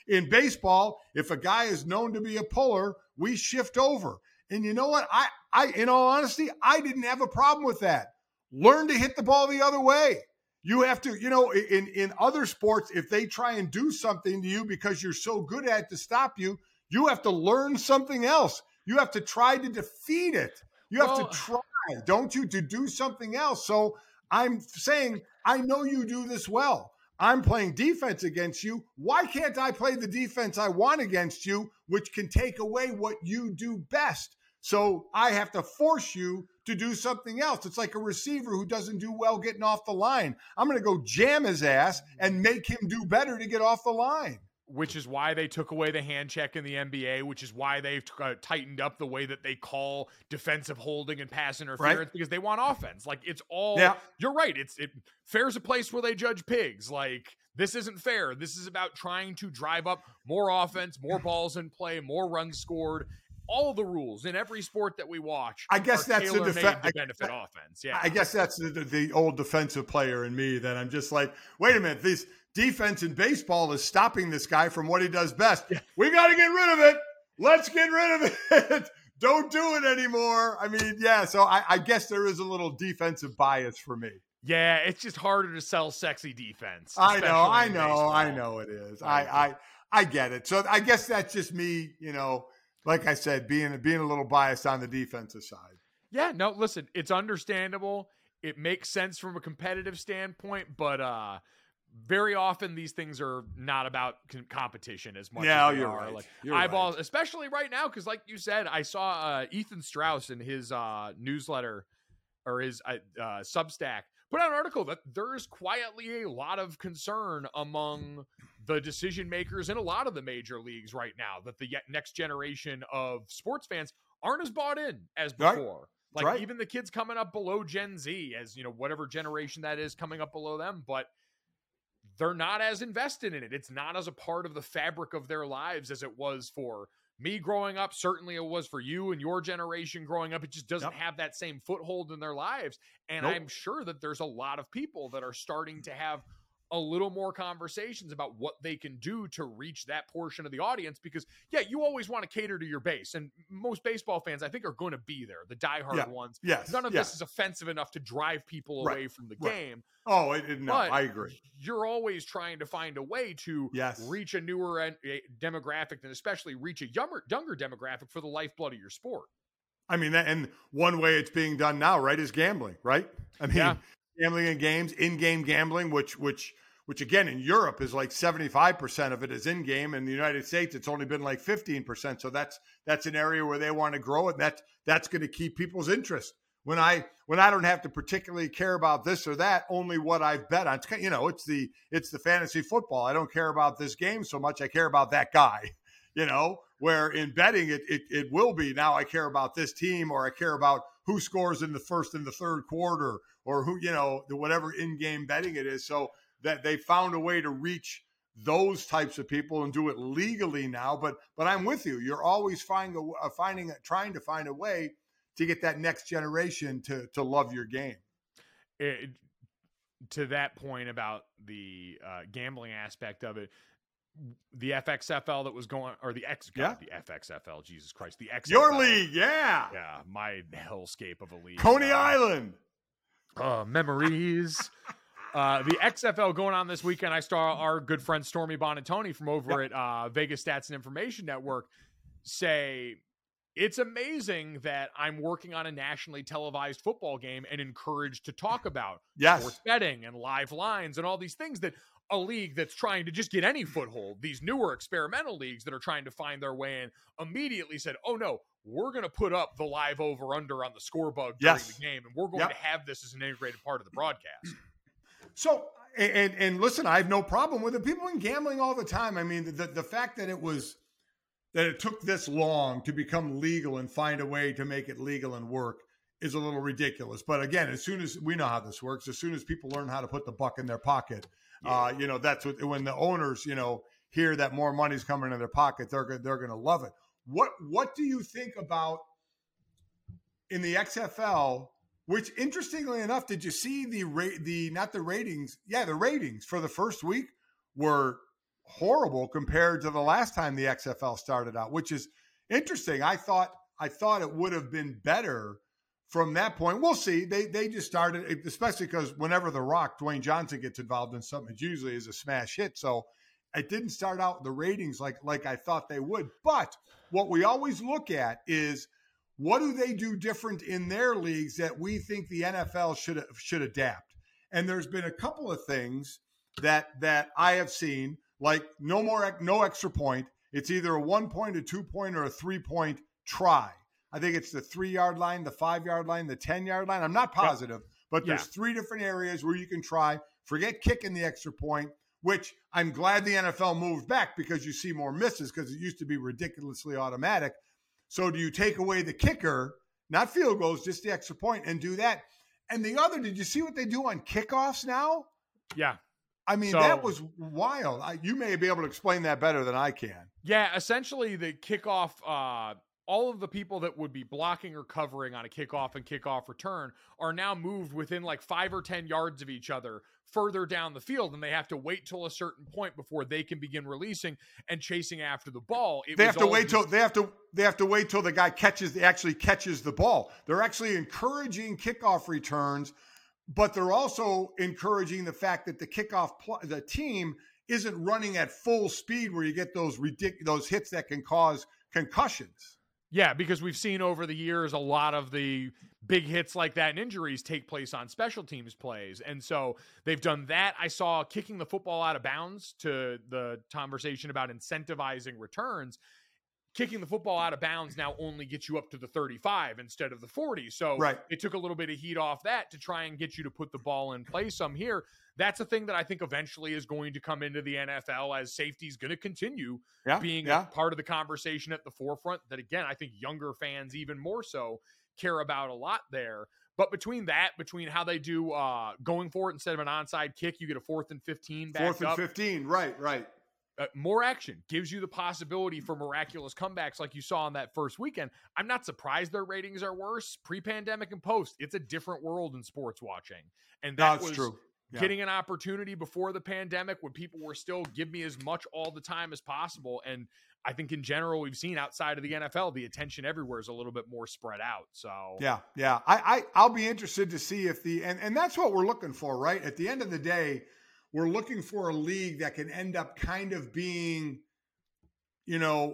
in baseball, if a guy is known to be a puller, we shift over. And you know what? I, in all honesty, I didn't have a problem with that. Learn to hit the ball the other way. You have to, you know, in other sports, if they try and do something to you because you're so good at it to stop you, you have to learn something else. You have to try to defeat it. You have to try, don't you, to do something else. So I'm saying, I know you do this well. I'm playing defense against you. Why can't I play the defense I want against you, which can take away what you do best? So I have to force you to do something else. It's like a receiver who doesn't do well getting off the line. I'm going to go jam his ass and make him do better to get off the line. Which is why they took away the hand check in the NBA, which is why they've tightened up the way that they call defensive holding and pass interference, right? Because they want offense. Like, it's all, yeah. You're right. Fair's a place where they judge pigs. Like, this isn't fair. This is about trying to drive up more offense, more balls in play, more runs scored. All the rules in every sport that we watch, I guess, that's the benefit offense. Yeah, I guess that's the old defensive player in me that I'm just like, wait a minute, this defense in baseball is stopping this guy from what he does best. Yeah. We got to get rid of it. Let's get rid of it. Don't do it anymore. I mean, yeah. So I guess there is a little defensive bias for me. Yeah, it's just harder to sell sexy defense. I know it is. I get it. So I guess that's just me. You know. Like I said, being a little biased on the defensive side. Yeah, no, listen, it's understandable. It makes sense from a competitive standpoint, but very often these things are not about competition as much. No, as they are. Right. Like, eyeballs, right. Especially right now, because like you said, I saw Ethan Strauss in his newsletter or his Substack put out an article that there's quietly a lot of concern among the decision makers in a lot of the major leagues right now that the next generation of sports fans aren't as bought in as before. Right. Like right. Even the kids coming up below Gen Z, as you know, whatever generation that is coming up below them, but they're not as invested in it. It's not as a part of the fabric of their lives as it was for me growing up. Certainly it was for you and your generation growing up. It just doesn't have that same foothold in their lives. And I'm sure that there's a lot of people that are starting to have a little more conversations about what they can do to reach that portion of the audience, because you always want to cater to your base, and most baseball fans I think are going to be there, the diehard ones. None of this is offensive enough to drive people away from the game. I agree. You're always trying to find a way to reach a newer demographic, and especially reach a younger demographic for the lifeblood of your sport. I mean, and one way it's being done now, right, is gambling, right? I mean, gambling in games, in-game gambling, which again in Europe is like 75% of it is in-game. In the United States, it's only been like 15%. So that's an area where they want to grow it. And that's going to keep people's interest. When I don't have to particularly care about this or that, only what I've bet on. You know, it's the fantasy football. I don't care about this game so much. I care about that guy. You know, where in betting it will be now I care about this team, or I care about who scores in the first and the third quarter, or who, you know, whatever in-game betting it is. So that they found a way to reach those types of people and do it legally now. But I'm with you. You're always trying to find a way to get that next generation to love your game. To that point about the gambling aspect of it, the FXFL that was going, or the FXFL, Jesus Christ, the XFL. Your league, yeah, my hellscape of a league, Coney Island. Memories. The XFL going on this weekend. I saw our good friend Stormy Bonantoni from over at Vegas Stats and Information Network say, it's amazing that I'm working on a nationally televised football game and encouraged to talk about sports betting and live lines and all these things that a league that's trying to just get any foothold, these newer experimental leagues that are trying to find their way in, immediately said, oh no, we're going to put up the live over under on the score bug during the game. And we're going to have this as an integrated part of the broadcast. So, and listen, I have no problem with it. People in gambling all the time. I mean, the fact that it took this long to become legal and find a way to make it legal and work is a little ridiculous. But again, as soon as we know how this works, as soon as people learn how to put the buck in their pocket, you know, that's what, when the owners, you know, hear that more money's coming in their pocket, they're going to love it. What do you think about in the XFL, which interestingly enough, did you see the ratings? Yeah. The ratings for the first week were horrible compared to the last time the XFL started out, which is interesting. I thought it would have been better from that point, we'll see. They just started, especially because whenever The Rock, Dwayne Johnson, gets involved in something, it usually is a smash hit. So it didn't start out the ratings like I thought they would. But what we always look at is, what do they do different in their leagues that we think the NFL should adapt? And there's been a couple of things that I have seen, like no extra point. It's either a 1 point, a 2 point, or a 3 point try. I think it's the 3 yard line, the 5 yard line, the 10 yard line. I'm not positive, but there's three different areas where you can try. Forget kicking the extra point, which I'm glad the NFL moved back, because you see more misses, because it used to be ridiculously automatic. So do you take away the kicker, not field goals, just the extra point, and do that? And the other, did you see what they do on kickoffs now? Yeah. I mean, that was wild. You may be able to explain that better than I can. Yeah, essentially the kickoff, all of the people that would be blocking or covering on a kickoff and kickoff return are now moved within like 5 or 10 yards of each other further down the field, and they have to wait till a certain point before they can begin releasing and chasing after the ball. They have to wait till the guy actually catches the ball. They're actually encouraging kickoff returns, but they're also encouraging the fact that the the team isn't running at full speed where you get those hits that can cause concussions. Yeah, because we've seen over the years a lot of the big hits like that and injuries take place on special teams plays. And so they've done that. I saw kicking the football out of bounds, to the conversation about incentivizing returns. Kicking the football out of bounds now only gets you up to the 35 instead of the 40. So it took a little bit of heat off that to try and get you to put the ball in play some here. That's a thing that I think eventually is going to come into the NFL, as safety is going to continue being part of the conversation at the forefront. That, again, I think younger fans even more so care about a lot there. But between how they do going for it instead of an onside kick, you get a 4th and 15 back up. 4th and 15, right. More action gives you the possibility for miraculous comebacks like you saw on that first weekend. I'm not surprised their ratings are worse pre-pandemic and post. It's a different world in sports watching. And that was true. Yeah. Getting an opportunity before the pandemic when people were still give me as much all the time as possible. And I think in general, we've seen outside of the NFL, the attention everywhere is a little bit more spread out. So yeah. I'll be interested to see if and that's what we're looking for, right? At the end of the day, we're looking for a league that can end up kind of being, the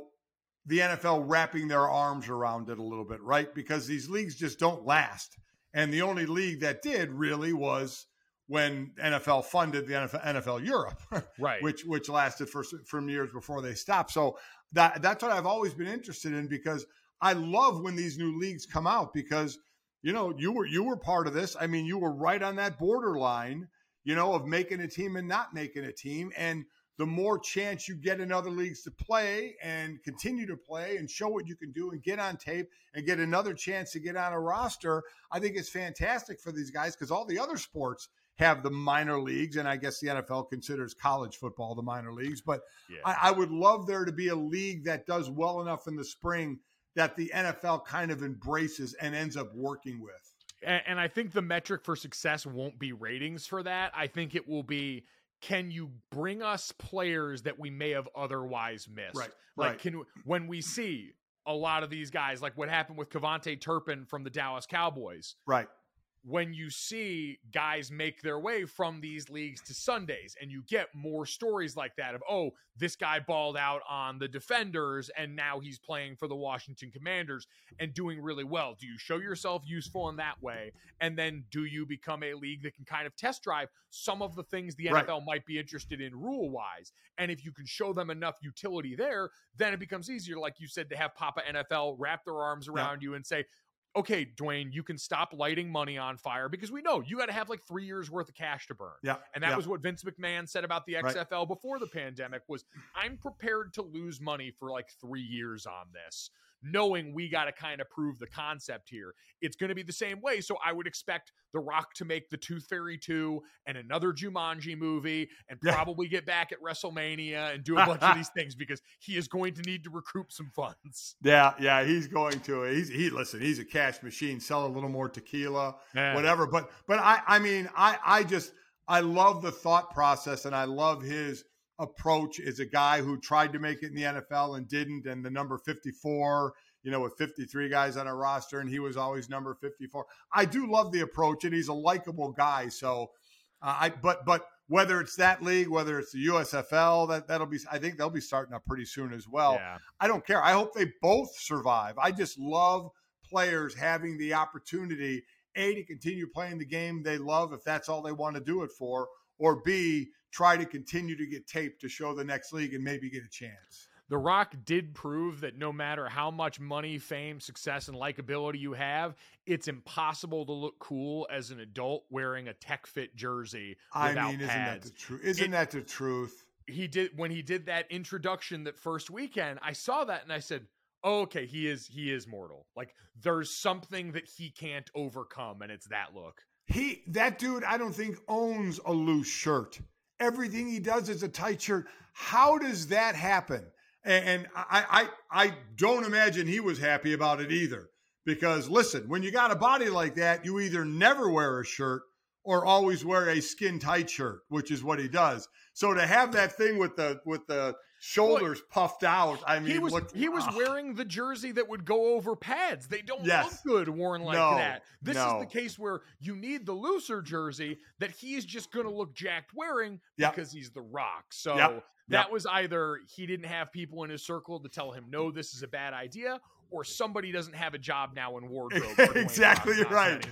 NFL wrapping their arms around it a little bit, right? Because these leagues just don't last. And the only league that did really was when NFL funded the NFL Europe, right? Which lasted from years before they stopped. So that's what I've always been interested in, because I love when these new leagues come out, because, you were part of this. I mean, you were right on that borderline, of making a team and not making a team. And the more chance you get in other leagues to play and continue to play and show what you can do and get on tape and get another chance to get on a roster, I think it's fantastic for these guys, because all the other sports have the minor leagues. And I guess the NFL considers college football the minor leagues. But yeah. I would love there to be a league that does well enough in the spring that the NFL kind of embraces and ends up working with. And I think the metric for success won't be ratings for that. I think it will be, can you bring us players that we may have otherwise missed? Right. When we see a lot of these guys, like what happened with Kevontae Turpin from the Dallas Cowboys. Right. When you see guys make their way from these leagues to Sundays, and you get more stories like that of, oh, this guy balled out on the Defenders and now he's playing for the Washington Commanders and doing really well. Do you show yourself useful in that way? And then do you become a league that can kind of test drive some of the things the NFL might be interested in rule wise? And if you can show them enough utility there, then it becomes easier, like you said, to have Papa NFL wrap their arms around you and say, okay, Dwayne, you can stop lighting money on fire, because we know you got to have like 3 years worth of cash to burn. Yeah. And that was what Vince McMahon said about the XFL before the pandemic was, I'm prepared to lose money for like 3 years on this, knowing we got to kind of prove the concept here. It's going to be the same way. So I would expect The Rock to make the Tooth Fairy 2 and another Jumanji movie and probably get back at WrestleMania and do a bunch of these things, because he is going to need to recoup some funds. Yeah, he's going to. He's a cash machine. Sell a little more tequila, whatever. But I love the thought process, and I love his approach as a guy who tried to make it in the NFL and didn't, and the number 54 you know, with 53 guys on a roster, and he was always number 54. I do love the approach, and he's a likable guy. So, but whether it's that league, whether it's the USFL, that'll be, I think they'll be starting up pretty soon as well. Yeah. I don't care. I hope they both survive. I just love players having the opportunity, A, to continue playing the game they love, if that's all they want to do it for, or B, try to continue to get taped to show the next league and maybe get a chance. The Rock did prove that no matter how much money, fame, success, and likability you have, it's impossible to look cool as an adult wearing a tech fit jersey without pads. Isn't that the truth? He did, when he did that introduction that first weekend, I saw that and I said, oh, okay, he is mortal. Like, there's something that he can't overcome, and it's that look. That dude, I don't think owns a loose shirt. Everything he does is a tight shirt. How does that happen? And I don't imagine he was happy about it either, because listen, when you got a body like that, you either never wear a shirt or always wear a skin tight shirt, which is what he does. So to have that thing with the shoulders puffed out, I mean, he was wearing the jersey that would go over pads. They don't look good worn like that. This is the case where you need the looser jersey that he's just going to look jacked wearing because he's the Rock. So that was either he didn't have people in his circle to tell him, no, this is a bad idea, or somebody doesn't have a job now in wardrobe. Exactly right.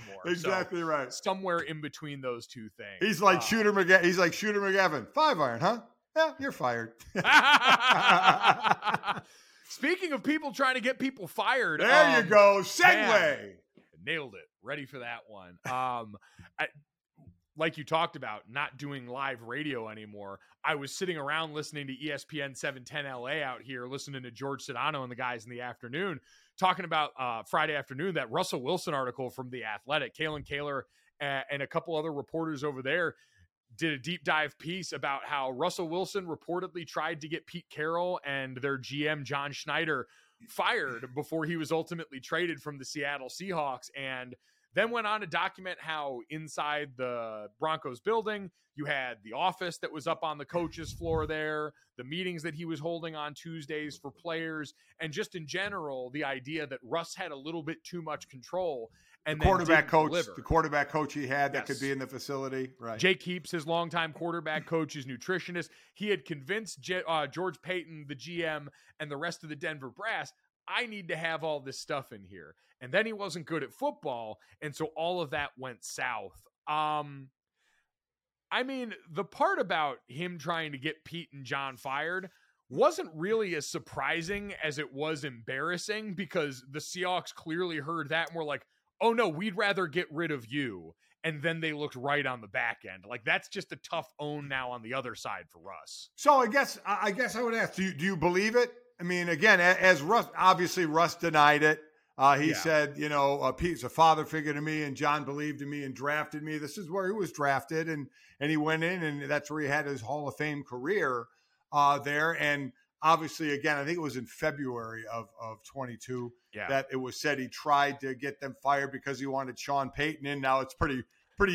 Somewhere in between those two things. He's like Shooter McGavin. He's like Shooter McGavin. 5-iron, huh? Yeah, you're fired. Speaking of people trying to get people fired. There you go. Segue. Nailed it. Ready for that one. Like you talked about, not doing live radio anymore. I was sitting around listening to ESPN 710 LA out here, listening to George Sedano and the guys in the afternoon, talking about Friday afternoon, that Russell Wilson article from The Athletic. Kalen Kaler and a couple other reporters over there did a deep dive piece about how Russell Wilson reportedly tried to get Pete Carroll and their GM, John Schneider, fired before he was ultimately traded from the Seattle Seahawks, and then went on to document how inside the Broncos building, you had the office that was up on the coach's floor there, the meetings that he was holding on Tuesdays for players, and just in general, the idea that Russ had a little bit too much control. And the quarterback coach he had that could be in the facility. Right. Jake Heaps, his longtime quarterback coach, his nutritionist, he had convinced George Payton, the GM, and the rest of the Denver brass, I need to have all this stuff in here. And then he wasn't good at football, and so all of that went south. I mean, the part about him trying to get Pete and John fired wasn't really as surprising as it was embarrassing, because the Seahawks clearly heard that and were like, oh no, we'd rather get rid of you. And then they looked right on the back end. Like, that's just a tough own now on the other side for Russ. So I guess I would ask, do you believe it? I mean, again, as Russ, obviously Russ denied it. He said, you know, Pete's a father figure to me, and John believed in me and drafted me. This is where he was drafted, and he went in, and that's where he had his Hall of Fame career there. And obviously, again, I think it was in February of 22 that it was said he tried to get them fired because he wanted Sean Payton in. Now it's pretty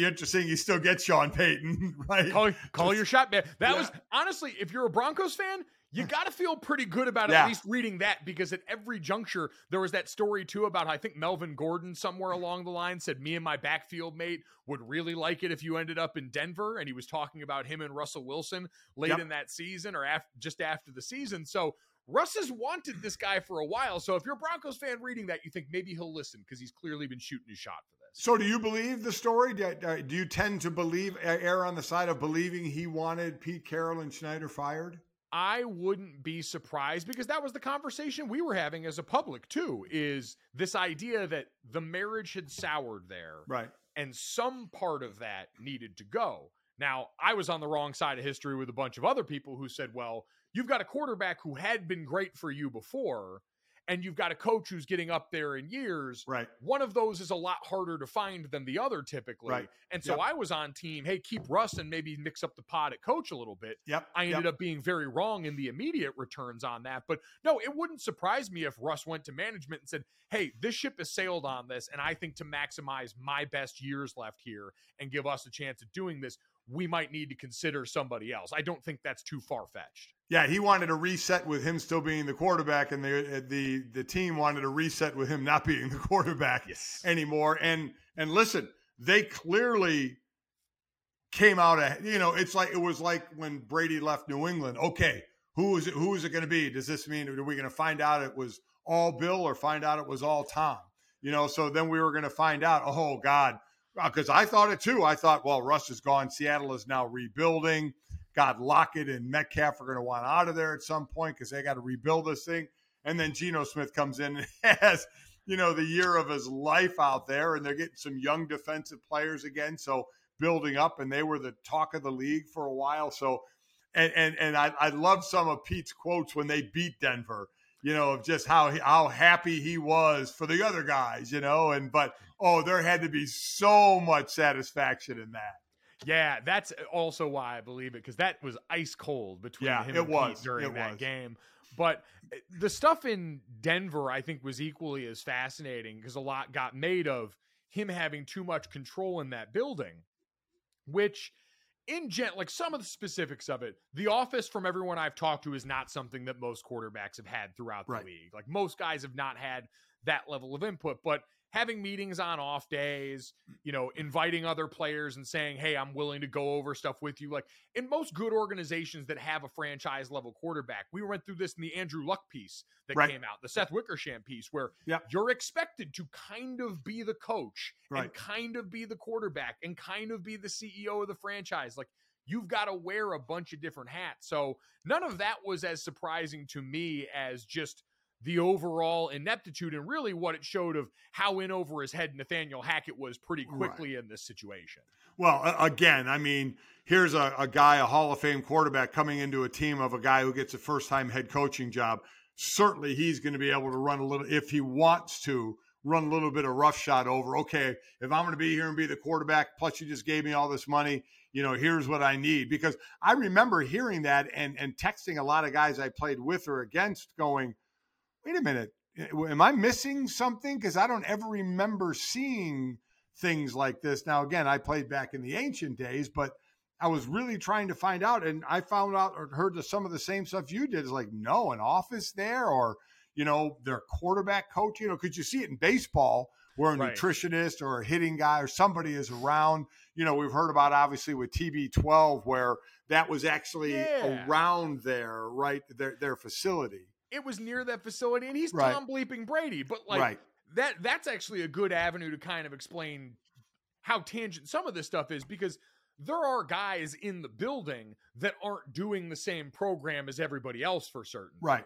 interesting. You still get Sean Payton, right? Call your shot, man. That was honestly, if you're a Broncos fan, you got to feel pretty good about at least reading that, because at every juncture, there was that story too about, I think Melvin Gordon somewhere along the line said, me and my backfield mate would really like it if you ended up in Denver. And he was talking about him and Russell Wilson late in that season, or just after the season. So Russ has wanted this guy for a while. So if you're a Broncos fan reading that, you think maybe he'll listen, because he's clearly been shooting his shot for this. So do you believe the story? Do you tend to err on the side of believing he wanted Pete Carroll and Schneider fired? I wouldn't be surprised, because that was the conversation we were having as a public too, is this idea that the marriage had soured there. Right. And some part of that needed to go. Now, I was on the wrong side of history with a bunch of other people who said, well, you've got a quarterback who had been great for you before, and you've got a coach who's getting up there in years. Right. One of those is a lot harder to find than the other typically. Right. And so I was on team, hey, keep Russ and maybe mix up the pot at coach a little bit. Yep. I ended up being very wrong in the immediate returns on that. But no, it wouldn't surprise me if Russ went to management and said, hey, this ship has sailed on this, and I think to maximize my best years left here and give us a chance at doing this, we might need to consider somebody else. I don't think that's too far-fetched. Yeah, he wanted a reset with him still being the quarterback, and the team wanted a reset with him not being the quarterback anymore. And listen, they clearly came out ahead. You know, it's like it was like when Brady left New England. Okay, who is it going to be? Does this mean are we going to find out it was all Bill or find out it was all Tom? You know, so then we were going to find out, oh, God, because I thought it too. I thought, well, Russ is gone. Seattle is now rebuilding. God, Lockett and Metcalf are going to want out of there at some point because they got to rebuild this thing. And then Geno Smith comes in and has, you know, the year of his life out there, and they're getting some young defensive players again. So building up, and they were the talk of the league for a while. So, and I love some of Pete's quotes when they beat Denver, you know, of just how happy he was for the other guys, you know, but there had to be so much satisfaction in that. Yeah, that's also why I believe it, because that was ice cold between him and Pete during that game. But the stuff in Denver, I think, was equally as fascinating because a lot got made of him having too much control in that building, which like some of the specifics of it, the office from everyone I've talked to is not something that most quarterbacks have had throughout the league. Like most guys have not had that level of input, but having meetings on off days, you know, inviting other players and saying, hey, I'm willing to go over stuff with you. Like in most good organizations that have a franchise level quarterback, we went through this in the Andrew Luck piece that came out, the Seth Wickersham piece, where you're expected to kind of be the coach and kind of be the quarterback and kind of be the CEO of the franchise. Like you've got to wear a bunch of different hats. So none of that was as surprising to me as just the overall ineptitude and really what it showed of how in over his head Nathaniel Hackett was pretty quickly in this situation. Well, again, I mean, here's a guy, a Hall of Fame quarterback coming into a team of a guy who gets a first-time head coaching job. Certainly he's going to be able to run a little, if he wants to, run a little bit of roughshod over, okay, if I'm going to be here and be the quarterback, plus you just gave me all this money, you know, here's what I need. Because I remember hearing that and texting a lot of guys I played with or against going, wait a minute, am I missing something? Because I don't ever remember seeing things like this. Now, again, I played back in the ancient days, but I was really trying to find out, and I found out or heard some of the same stuff you did. It's like, no, an office there or, you know, their quarterback coach, you know, could you see it in baseball where a nutritionist or a hitting guy or somebody is around? You know, we've heard about obviously with TB12 where that was actually around there, right, their facility. It was near that facility, and he's Tom bleeping Brady. But like that's actually a good avenue to kind of explain how tangent some of this stuff is, because there are guys in the building that aren't doing the same program as everybody else for certain. Right?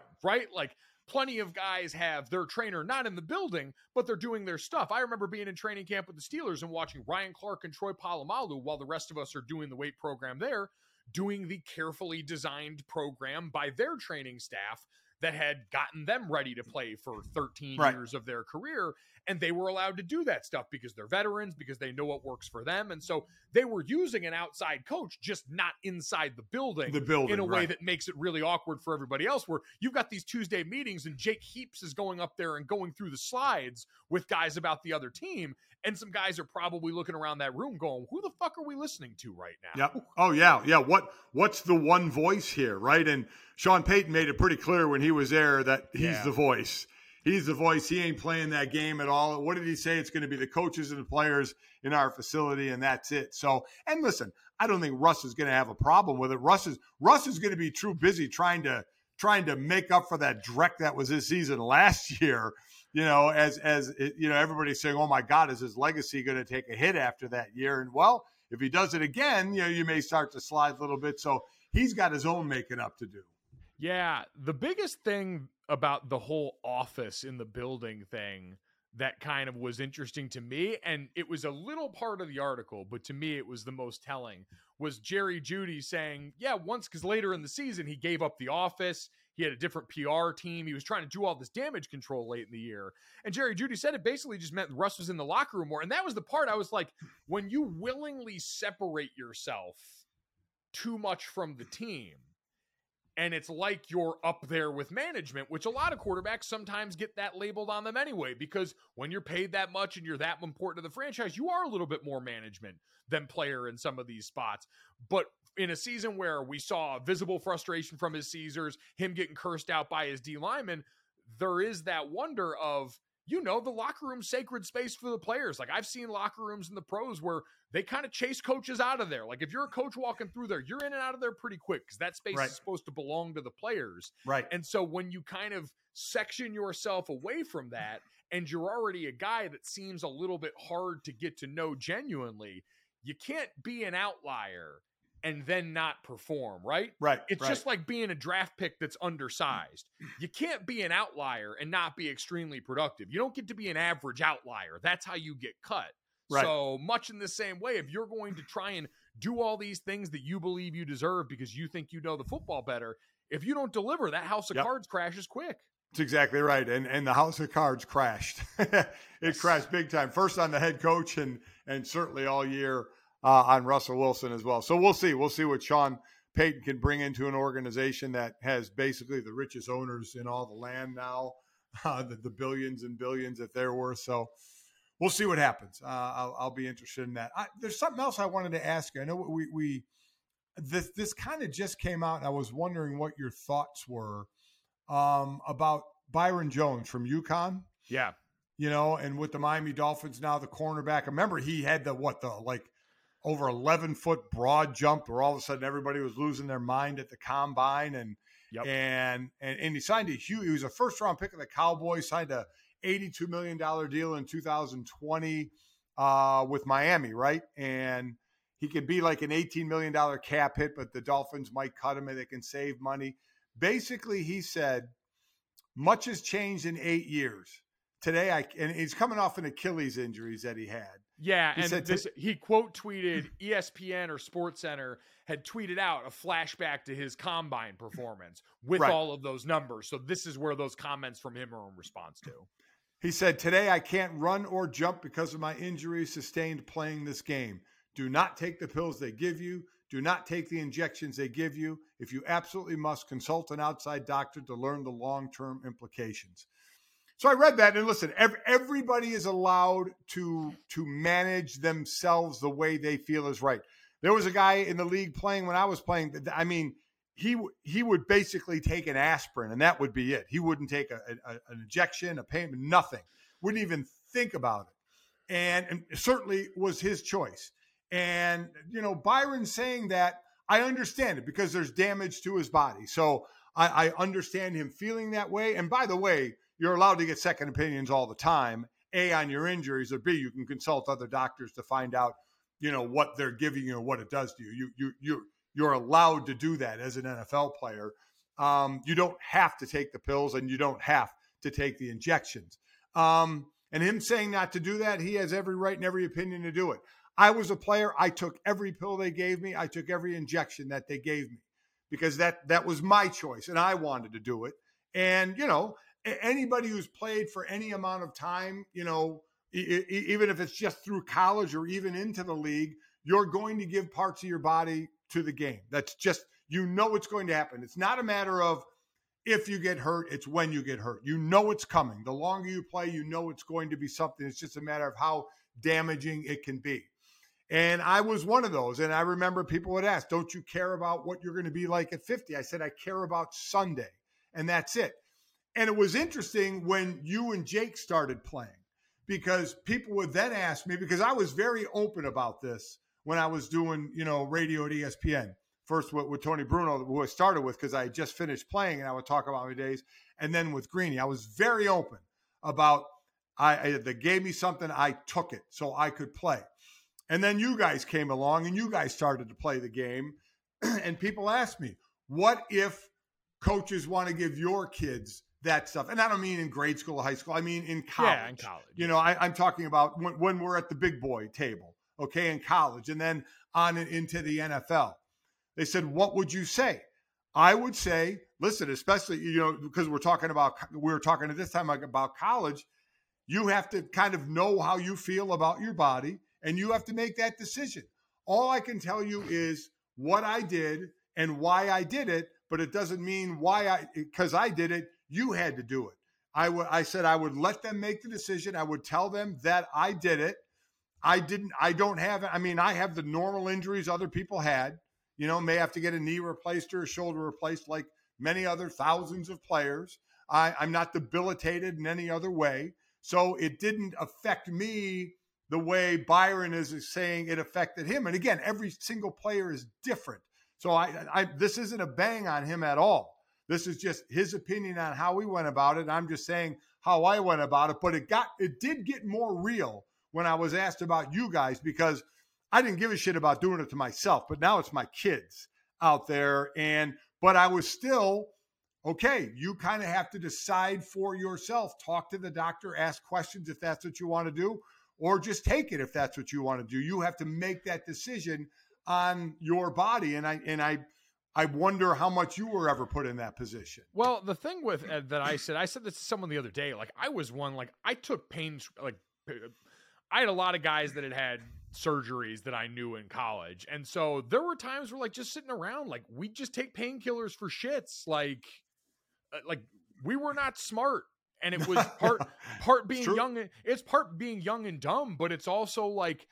Like plenty of guys have their trainer not in the building, but they're doing their stuff. I remember being in training camp with the Steelers and watching Ryan Clark and Troy Polamalu while the rest of us are doing the weight program there, doing the carefully designed program by their training staff that had gotten them ready to play for 13 years of their career. And they were allowed to do that stuff because they're veterans, because they know what works for them. And so they were using an outside coach, just not inside the building in a way that makes it really awkward for everybody else, where you've got these Tuesday meetings and Jake Heaps is going up there and going through the slides with guys about the other team. And some guys are probably looking around that room going, who the fuck are we listening to right now? Yep. Oh yeah. Yeah. What's the one voice here? Right. And Sean Payton made it pretty clear when he was there that he's the voice. He's the voice. He ain't playing that game at all. What did he say? It's going to be the coaches and the players in our facility, and that's it. So, and listen, I don't think Russ is going to have a problem with it. Russ is going to be too busy trying to make up for that dreck that was his season last year. You know, as you know, everybody's saying, "Oh my God, is his legacy going to take a hit after that year?" And well, if he does it again, you know, you may start to slide a little bit. So he's got his own making up to do. Yeah, the biggest thing about the whole office in the building thing that kind of was interesting to me, and it was a little part of the article, but to me it was the most telling, was Jerry Jeudy saying, because later in the season he gave up the office, he had a different PR team, he was trying to do all this damage control late in the year, and Jerry Jeudy said it basically just meant Russ was in the locker room more, and that was the part I was like, when you willingly separate yourself too much from the team, And it's like you're up there with management, which a lot of quarterbacks sometimes get that labeled on them anyway, because when you're paid that much and you're that important to the franchise, you are a little bit more management than player in some of these spots. But in a season where we saw visible frustration from his Caesars, him getting cursed out by his D lineman, there is that wonder of, you know, the locker room sacred space for the players. Like, I've seen locker rooms in the pros where they kind of chase coaches out of there. Like, if you're a coach walking through there, you're in and out of there pretty quick, because that space is supposed to belong to the players. Right. And so when you kind of section yourself away from that, and you're already a guy that seems a little bit hard to get to know genuinely, you can't be an outlier and then not perform, right? Right. It's just like being a draft pick that's undersized. You can't be an outlier and not be extremely productive. You don't get to be an average outlier. That's how you get cut. Right. So much in the same way, if you're going to try and do all these things that you believe you deserve because you think you know the football better, if you don't deliver, that house of cards crashes quick. That's exactly right. And the house of cards crashed. It crashed big time. First on the head coach and certainly all year. On Russell Wilson as well. So we'll see. We'll see what Sean Payton can bring into an organization that has basically the richest owners in all the land now, the billions and billions that they're worth. So we'll see what happens. I'll be interested in that. There's something else I wanted to ask you. I know we this kind of just came out, and I was wondering what your thoughts were about Byron Jones from UConn. Yeah. You know, and with the Miami Dolphins now, the cornerback. Remember, he had over 11-foot broad jump where all of a sudden everybody was losing their mind at the combine. And, and he signed he was a first round pick of the Cowboys, signed a $82 million deal in 2020 with Miami. Right. And he could be like an $18 million cap hit, but the Dolphins might cut him and they can save money. Basically, he said much has changed in 8 years. Today, and he's coming off an Achilles injury that he had. Yeah, he he quote tweeted ESPN or SportsCenter had tweeted out a flashback to his combine performance with all of those numbers. So this is where those comments from him are in response to. He said, "Today I can't run or jump because of my injury sustained playing this game. Do not take the pills they give you. Do not take the injections they give you. If you absolutely must, consult an outside doctor to learn the long-term implications." So I read that, and listen, everybody is allowed to manage themselves the way they feel is right. There was a guy in the league playing when I was playing. I mean, he would basically take an aspirin, and that would be it. He wouldn't take an injection, a pain, nothing. Wouldn't even think about it. And it certainly was his choice. And, you know, Byron saying that, I understand it because there's damage to his body. So I understand him feeling that way. And by the way, you're allowed to get second opinions all the time, A, on your injuries, or B, you can consult other doctors to find out, you know, what they're giving you and what it does to you. You're allowed to do that as an NFL player. You don't have to take the pills and you don't have to take the injections. And him saying not to do that, he has every right and every opinion to do it. I was a player. I took every pill they gave me. I took every injection that they gave me because that was my choice and I wanted to do it. And, you know, anybody who's played for any amount of time, you know, even if it's just through college or even into the league, you're going to give parts of your body to the game. That's just, you know, what's going to happen. It's not a matter of if you get hurt, it's when you get hurt. You know it's coming. The longer you play, you know it's going to be something. It's just a matter of how damaging it can be. And I was one of those. And I remember people would ask, don't you care about what you're going to be like at 50? I said, I care about Sunday, and that's it. And it was interesting when you and Jake started playing because people would then ask me, because I was very open about this when I was doing, you know, radio at ESPN. First with Tony Bruno, who I started with because I had just finished playing and I would talk about my days. And then with Greeny, I was very open about they gave me something, I took it so I could play. And then you guys came along and you guys started to play the game. And people asked me, what if coaches want to give your kids that stuff? And I don't mean in grade school or high school. I mean in college. Yeah, in college. You know, I'm talking about when we're at the big boy table, okay, in college, and then on and into the NFL. They said, what would you say? I would say, listen, especially, you know, because we were talking at this time about college, you have to kind of know how you feel about your body, and you have to make that decision. All I can tell you is what I did and why I did it, but it doesn't mean because I did it, you had to do it. I said I would let them make the decision. I would tell them that I did it. I have the normal injuries other people had, may have to get a knee replaced or a shoulder replaced like many other thousands of players. I'm not debilitated in any other way. So it didn't affect me the way Byron is saying it affected him. And again, every single player is different. So this isn't a bang on him at all. This is just his opinion on how he went about it. I'm just saying how I went about it. But it did get more real when I was asked about you guys, because I didn't give a shit about doing it to myself, but now it's my kids out there. But I was still, okay, you kind of have to decide for yourself, talk to the doctor, ask questions if that's what you want to do, or just take it if that's what you want to do. You have to make that decision on your body. And I wonder how much you were ever put in that position. Well, the thing with Ed that I said this to someone the other day, like I was one, like I took pains, like I had a lot of guys that had surgeries that I knew in college. And so there were times where like just sitting around, like we just take painkillers for shits. Like we were not smart. And it was part being young. It's part being young and dumb, but it's also like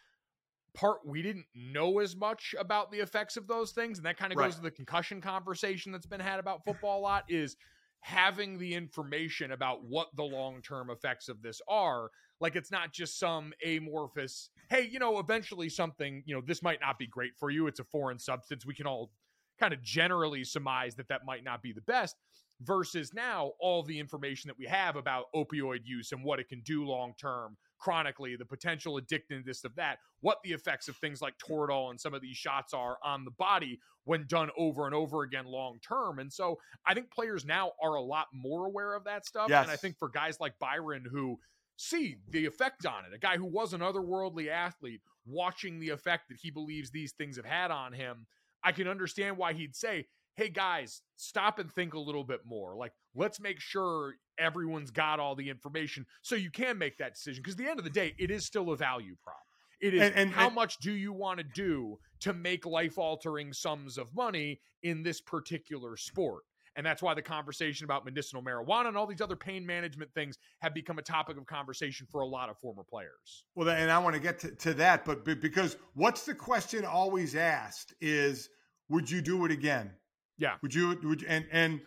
part, we didn't know as much about the effects of those things. And that kind of goes to the concussion conversation that's been had about football a lot, is having the information about what the long-term effects of this are. Like, it's not just some amorphous, hey, eventually something, this might not be great for you. It's a foreign substance. We can all kind of generally surmise that might not be the best, versus now all the information that we have about opioid use and what it can do long-term, chronically, the potential addictiveness of that, what the effects of things like Toradol and some of these shots are on the body when done over and over again long-term. And so I think players now are a lot more aware of that stuff. Yes. And I think for guys like Byron who see the effect on it, a guy who was an otherworldly athlete, watching the effect that he believes these things have had on him, I can understand why he'd say, hey guys, stop and think a little bit more. Like, let's make sure everyone's got all the information so you can make that decision. Because at the end of the day, it is still a value prop. It is how much do you want to do to make life-altering sums of money in this particular sport? And that's why the conversation about medicinal marijuana and all these other pain management things have become a topic of conversation for a lot of former players. Well, and I want to get to that, but because what's the question always asked is, would you do it again? Yeah. Would you, and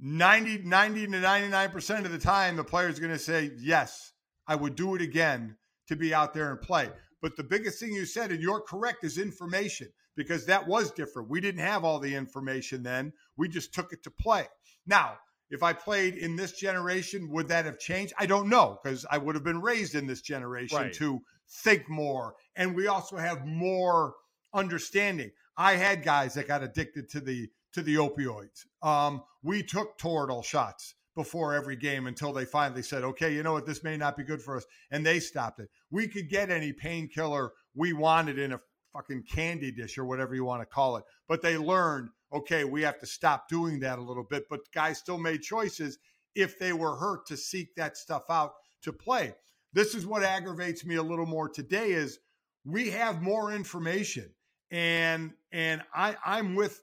90 to 99% of the time, the player's going to say, yes, I would do it again to be out there and play. But the biggest thing you said, and you're correct, is information. Because that was different. We didn't have all the information then. We just took it to play. Now, if I played in this generation, would that have changed? I don't know, because I would have been raised in this generation to think more. And we also have more understanding. I had guys that got addicted to the opioids. We took Toradol shots before every game until they finally said, okay, you know what, this may not be good for us. And they stopped it. We could get any painkiller we wanted in a fucking candy dish or whatever you want to call it. But they learned, okay, we have to stop doing that a little bit. But guys still made choices if they were hurt to seek that stuff out to play. This is what aggravates me a little more today is we have more information. And I'm with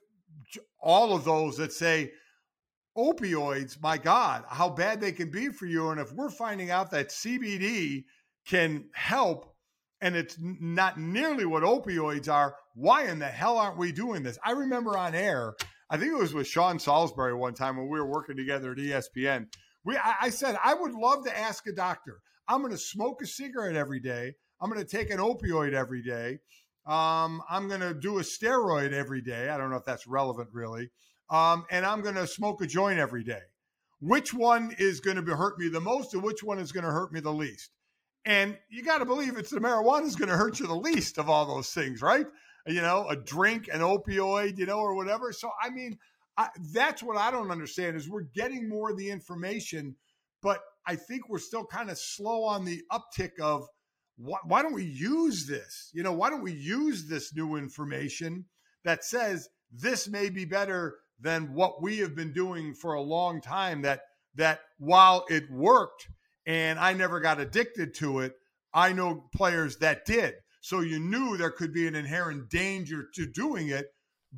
all of those that say, opioids, my God, how bad they can be for you. And if we're finding out that CBD can help, and it's not nearly what opioids are, why in the hell aren't we doing this? I remember on air, I think it was with Sean Salisbury one time when we were working together at ESPN. I said, I would love to ask a doctor, I'm going to smoke a cigarette every day. I'm going to take an opioid every day. I'm going to do a steroid every day. I don't know if that's relevant really. And I'm going to smoke a joint every day. Which one is going to hurt me the most and which one is going to hurt me the least? And you got to believe it's the marijuana is going to hurt you the least of all those things, right? A drink, an opioid, or whatever. So, that's what I don't understand is we're getting more of the information, but I think we're still kind of slow on the uptick of why don't we use this? Why don't we use this new information that says this may be better than what we have been doing for a long time, that while it worked, and I never got addicted to it, I know players that did. So you knew there could be an inherent danger to doing it,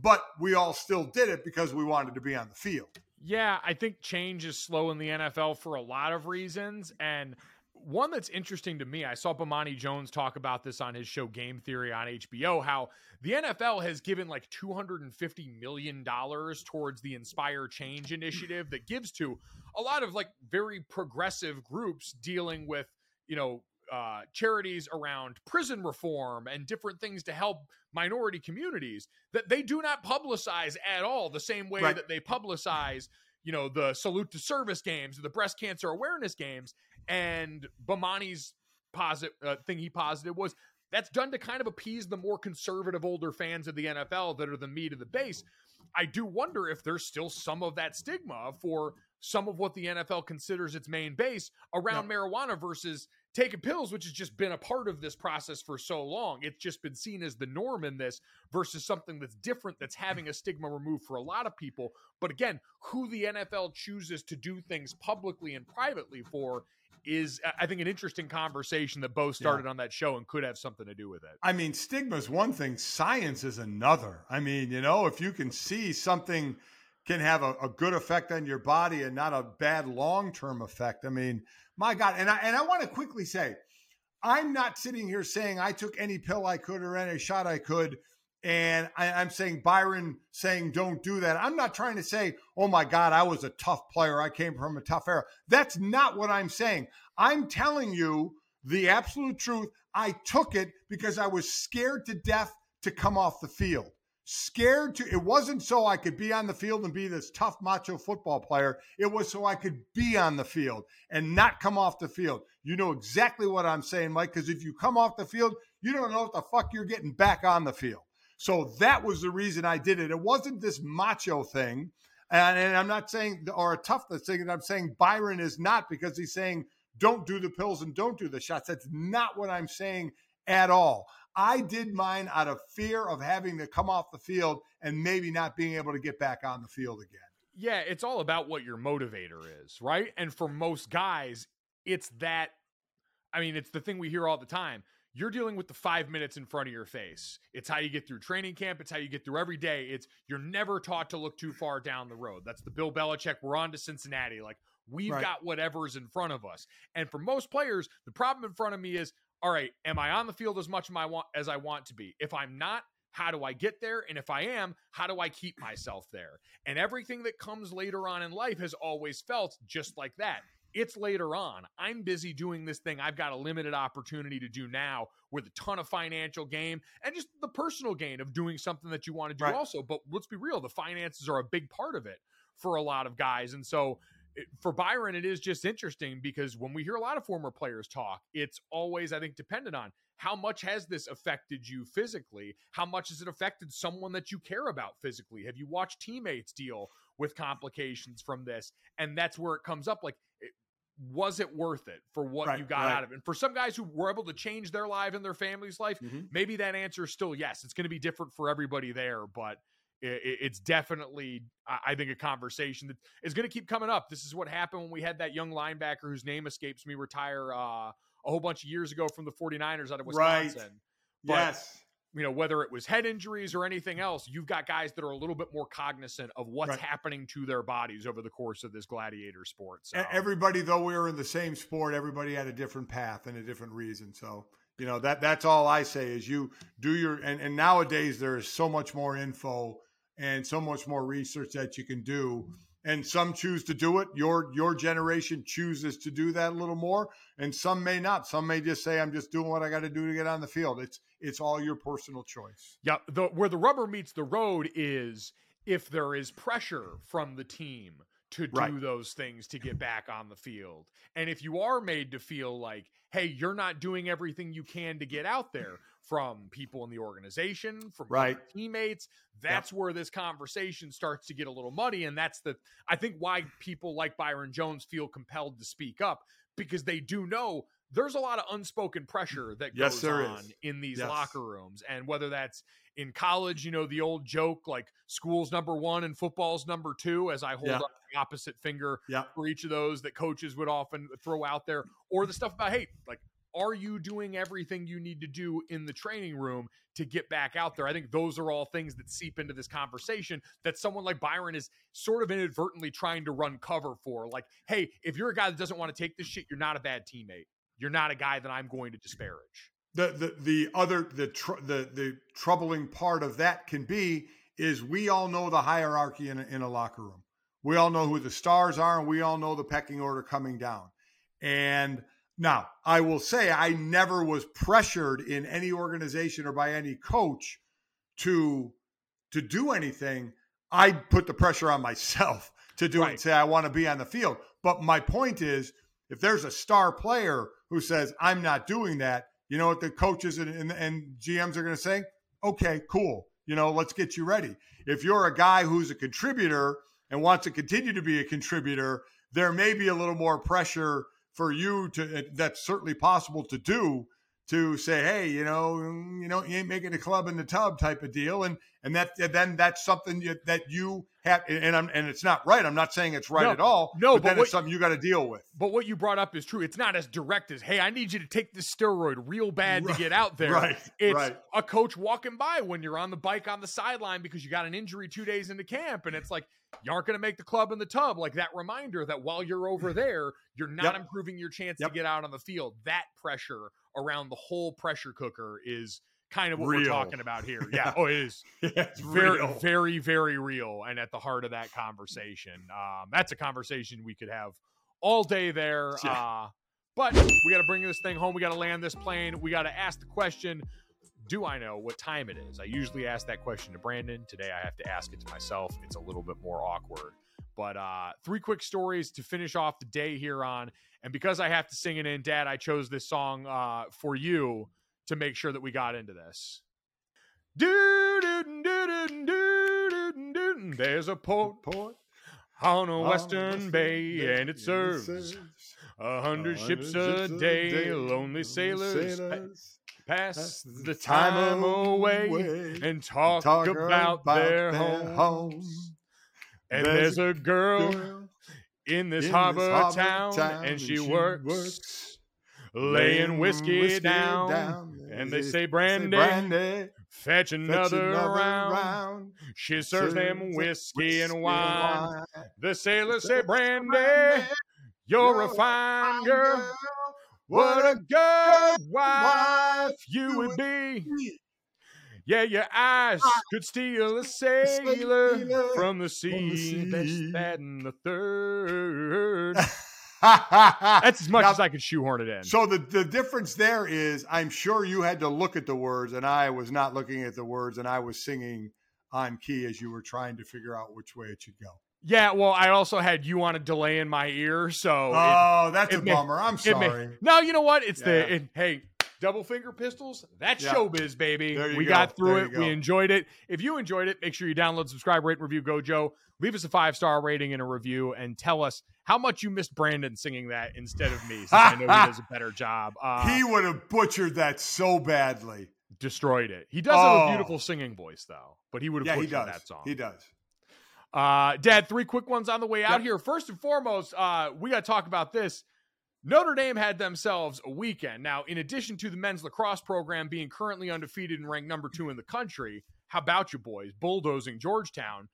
but we all still did it because we wanted to be on the field. Yeah, I think change is slow in the NFL for a lot of reasons. And one that's interesting to me, I saw Bomani Jones talk about this on his show Game Theory on HBO, how the NFL has given like $250 million towards the Inspire Change initiative that gives to a lot of like very progressive groups dealing with, you know, charities around prison reform and different things to help minority communities that they do not publicize at all the same way that they publicize, you know, the Salute to Service games or the breast cancer awareness games. And Bomani's thing he posited was that's done to kind of appease the more conservative older fans of the NFL that are the meat of the base. I do wonder if there's still some of that stigma for some of what the NFL considers its main base around marijuana versus taking pills, which has just been a part of this process for so long. It's just been seen as the norm in this versus something that's different, that's having a stigma removed for a lot of people. But again, who the NFL chooses to do things publicly and privately for is, I think, an interesting conversation that Bo started on that show and could have something to do with it. I mean, stigma is one thing. Science is another. I mean, you know, if you can see something can have a good effect on your body and not a bad long-term effect. I mean, my God. And I want to quickly say, I'm not sitting here saying I took any pill I could or any shot I could. And I'm saying Byron saying, don't do that. I'm not trying to say, oh my God, I was a tough player. I came from a tough era. That's not what I'm saying. I'm telling you the absolute truth. I took it because I was scared to death to come off the field. It wasn't so I could be on the field and be this tough macho football player. It was so I could be on the field and not come off the field. You know exactly what I'm saying, Mike, because if you come off the field, you don't know what the fuck you're getting back on the field. So that was the reason I did it. It wasn't this macho thing. And I'm not saying, or a toughness thing, and I'm saying Byron is not because he's saying, don't do the pills and don't do the shots. That's not what I'm saying at all. I did mine out of fear of having to come off the field and maybe not being able to get back on the field again. Yeah, it's all about what your motivator is, right? And for most guys, it's that, I mean, it's the thing we hear all the time. You're dealing with the 5 minutes in front of your face. It's how you get through training camp. It's how you get through every day. It's you're never taught to look too far down the road. That's the Bill Belichick, we're on to Cincinnati. Like, we've got whatever's in front of us. And for most players, the problem in front of me is, all right, am I on the field as much as I want to be? If I'm not, how do I get there? And if I am, how do I keep myself there? And everything that comes later on in life has always felt just like that. It's later on. I'm busy doing this thing I've got a limited opportunity to do now with a ton of financial gain and just the personal gain of doing something that you want to do also. But let's be real, the finances are a big part of it for a lot of guys. And so for Byron, it is just interesting because when we hear a lot of former players talk, it's always, I think, dependent on how much has this affected you physically? How much has it affected someone that you care about physically? Have you watched teammates deal with complications from this? And that's where it comes up. Like, was it worth it for what you got out of it? And for some guys who were able to change their life and their family's life, maybe that answer is still yes. It's going to be different for everybody there, but it's definitely, I think, a conversation that is going to keep coming up. This is what happened when we had that young linebacker whose name escapes me retire a whole bunch of years ago from the 49ers out of Wisconsin. Right. But, you know, whether it was head injuries or anything else, you've got guys that are a little bit more cognizant of what's happening to their bodies over the course of this gladiator sport. So. Everybody, though we were in the same sport, everybody had a different path and a different reason. So, you know, that's all I say is you do your, and nowadays there is so much more info and so much more research that you can do. And some choose to do it. Your generation chooses to do that a little more. And some may not. Some may just say, I'm just doing what I got to do to get on the field. It's all your personal choice. Yeah. Where the rubber meets the road is if there is pressure from the team to do those things to get back on the field. And if you are made to feel like, hey, you're not doing everything you can to get out there from people in the organization, from teammates, that's where this conversation starts to get a little muddy. And that's the, I think, why people like Byron Jones feel compelled to speak up, because they do know there's a lot of unspoken pressure that goes on in these locker rooms. And whether that's in college, you know, the old joke, like school's number one and football's number two, as I hold up the opposite finger for each of those that coaches would often throw out there, or the stuff about, hey, like are you doing everything you need to do in the training room to get back out there? I think those are all things that seep into this conversation that someone like Byron is sort of inadvertently trying to run cover for. Like, hey, if you're a guy that doesn't want to take this shit, you're not a bad teammate. You're not a guy that I'm going to disparage. The troubling part of that can be is we all know the hierarchy in a locker room. We all know who the stars are, and we all know the pecking order coming down. And now, I will say I never was pressured in any organization or by any coach to do anything. I put the pressure on myself to do it and say I want to be on the field. But my point is, if there's a star player who says, I'm not doing that, you know what the coaches and GMs are going to say? Okay, cool. You know, let's get you ready. If you're a guy who's a contributor and wants to continue to be a contributor, there may be a little more pressure for you to, that's certainly possible to do, to say, hey, you know, you ain't making a club in the tub type of deal. And then that's something that you have, and it's not right. I'm not saying it's right at all. No, but then it's something you got to deal with. But what you brought up is true. It's not as direct as, hey, I need you to take this steroid real bad to get out there. It's a coach walking by when you're on the bike on the sideline because you got an injury 2 days into camp. And it's like, you aren't going to make the club in the tub. Like that reminder that while you're over there, you're not improving your chance to get out on the field. That pressure around the whole pressure cooker is kind of what we're talking about here. Yeah. Oh, it is. It's very, very, very real. And at the heart of that conversation, that's a conversation we could have all day there. Yeah. But we got to bring this thing home. We got to land this plane. We got to ask the question, do I know what time it is? I usually ask that question to Brandon. Today, I have to ask it to myself. It's a little bit more awkward, but three quick stories to finish off the day here on. And because I have to sing it in, Dad, I chose this song for you to make sure that we got into this. There's a port on a western bay, and it serves 100 ships a day. Lonely sailors pass the time away and talk about their homes. And there's a girl in this harbor town, and she works laying whiskey down. And they say, Brandy, fetch another round. She serves them whiskey and wine. The sailors say, Brandy, you're a fine girl. What a good wife you would be. Yeah, your eyes could steal a sailor from the sea. That's that and the third. That's as much as I could shoehorn it in. So the difference there is I'm sure you had to look at the words, and I was not looking at the words, and I was singing on key as you were trying to figure out which way it should go. Yeah, well, I also had you on a delay in my ear, so... Oh, that's a bummer. I'm sorry. No, you know what? It's hey... Double finger pistols, that's showbiz, baby. We got through it. We enjoyed it. If you enjoyed it, make sure you download, subscribe, rate, review Gojo. Leave us a 5-star rating and a review and tell us how much you missed Brandon singing that instead of me, since I know he does a better job. He would have butchered that so badly. Destroyed it. He does have a beautiful singing voice, though, but he would have butchered that song. He does. Dad, three quick ones on the way out here. First and foremost, we got to talk about this. Notre Dame had themselves a weekend. Now, in addition to the men's lacrosse program being currently undefeated and ranked number 2 in the country, how about you boys bulldozing Georgetown?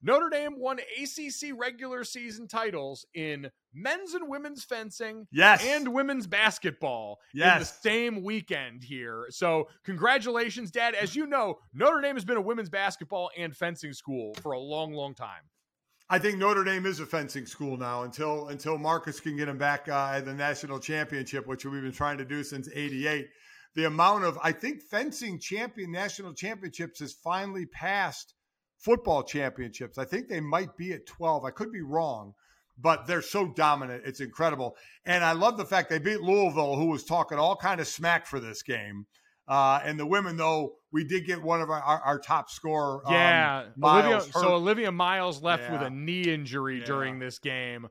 Notre Dame won ACC regular season titles in men's and women's fencing and women's basketball in the same weekend here. So congratulations, Dad. As you know, Notre Dame has been a women's basketball and fencing school for a long, long time. I think Notre Dame is a fencing school now until Marcus can get him back at the national championship, which we've been trying to do since '88. The amount of, I think, fencing national championships has finally passed football championships. I think they might be at 12. I could be wrong, but they're so dominant. It's incredible. And I love the fact they beat Louisville, who was talking all kind of smack for this game. And the women, though, we did get one of our top scorer. Miles Olivia Miles left with a knee injury during this game.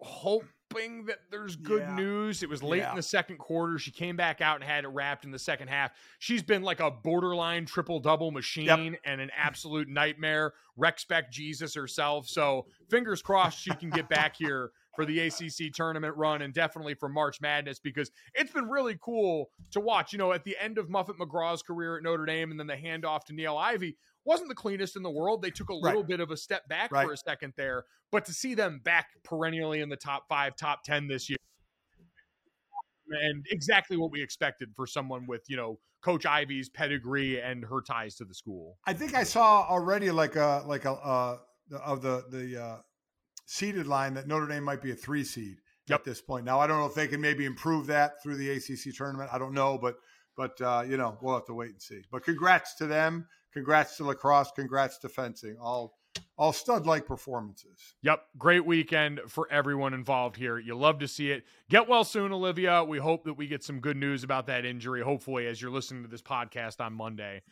hoping that there's good news. It was late in the second quarter. She came back out and had it wrapped in the second half. She's been like a borderline triple-double machine and an absolute nightmare. Respect Jesus herself. So fingers crossed she can get back here for the ACC tournament run and definitely for March Madness, because it's been really cool to watch. You know, at the end of Muffet McGraw's career at Notre Dame and then the handoff to Neil Ivey, wasn't the cleanest in the world. They took a little bit of a step back for a second there, but to see them back perennially in the top 5, top 10 this year, and exactly what we expected for someone with, you know, Coach Ivey's pedigree and her ties to the school. I think I saw already of the seeded line that Notre Dame might be a 3 seed at this point. Now, I don't know if they can maybe improve that through the ACC tournament. I don't know, but you know, we'll have to wait and see. But congrats to them. Congrats to lacrosse. Congrats to fencing. All stud-like performances. Yep. Great weekend for everyone involved here. You love to see it. Get well soon, Olivia. We hope that we get some good news about that injury. Hopefully, as you're listening to this podcast on Monday,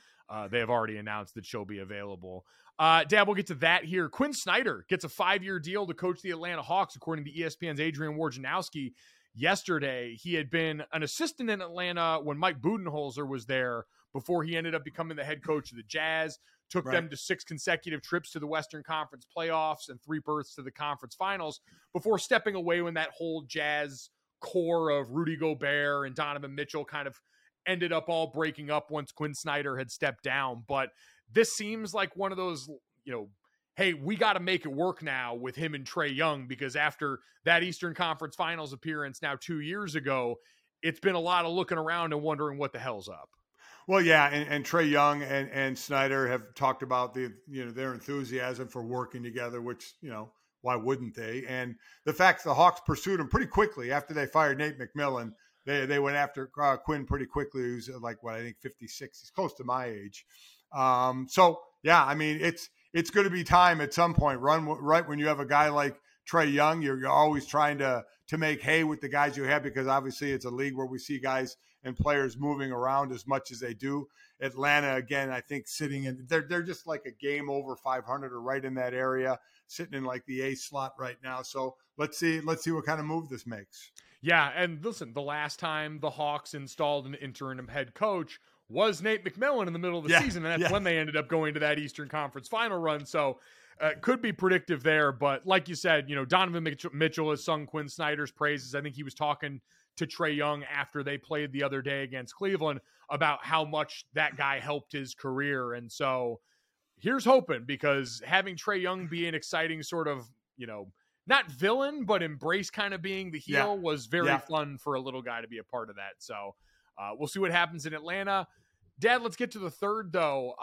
they have already announced that she'll be available. Dad, we'll get to that here. Quinn Snyder gets a 5-year deal to coach the Atlanta Hawks, according to ESPN's Adrian Wojnarowski yesterday. He had been an assistant in Atlanta when Mike Budenholzer was there before he ended up becoming the head coach of the Jazz, took them to 6 consecutive trips to the Western Conference playoffs and 3 berths to the conference finals before stepping away when that whole Jazz core of Rudy Gobert and Donovan Mitchell kind of ended up all breaking up once Quinn Snyder had stepped down. But this seems like one of those, you know, hey, we got to make it work now with him and Trae Young, because after that Eastern Conference Finals appearance now 2 years ago, it's been a lot of looking around and wondering what the hell's up. Well, yeah, and Trae Young and Snyder have talked about their enthusiasm for working together, which, you know, why wouldn't they? And the fact the Hawks pursued him pretty quickly after they fired Nate McMillan. They went after Quinn pretty quickly, who's like, what, I think 56. He's close to my age. So, yeah, I mean, it's going to be time at some point. Right when you have a guy like Trae Young, you're always trying to make hay with the guys you have, because obviously it's a league where we see guys and players moving around as much as they do. Atlanta, again, I think sitting in, they're just like a game over 500 or right in that area, sitting in like the A slot right now. So let's see what kind of move this makes. Yeah, and listen, the last time the Hawks installed an interim head coach was Nate McMillan in the middle of the season, and that's when they ended up going to that Eastern Conference final run. So could be predictive there, but like you said, you know, Donovan Mitchell has sung Quinn Snyder's praises. I think he was talking to Trae Young after they played the other day against Cleveland about how much that guy helped his career. And so here's hoping, because having Trae Young be an exciting sort of, you know, not villain, but embrace kind of being the heel was very fun for a little guy to be a part of that. So we'll see what happens in Atlanta. Dad, let's get to the third though.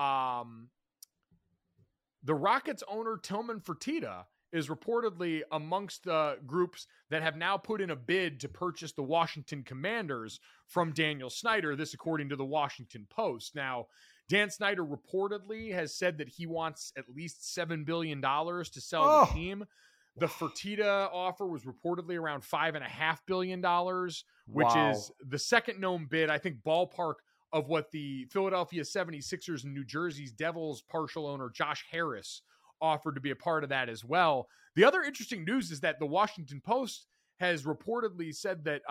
The Rockets owner Tillman Fertitta is reportedly amongst the groups that have now put in a bid to purchase the Washington Commanders from Daniel Snyder. This according to the Washington Post. Now, Dan Snyder reportedly has said that he wants at least $7 billion to sell the team. The Fertitta offer was reportedly around $5.5 billion, which is the second known bid, I think, ballpark of what the Philadelphia 76ers and New Jersey's Devils partial owner Josh Harris offered to be a part of that as well. The other interesting news is that the Washington Post has reportedly said that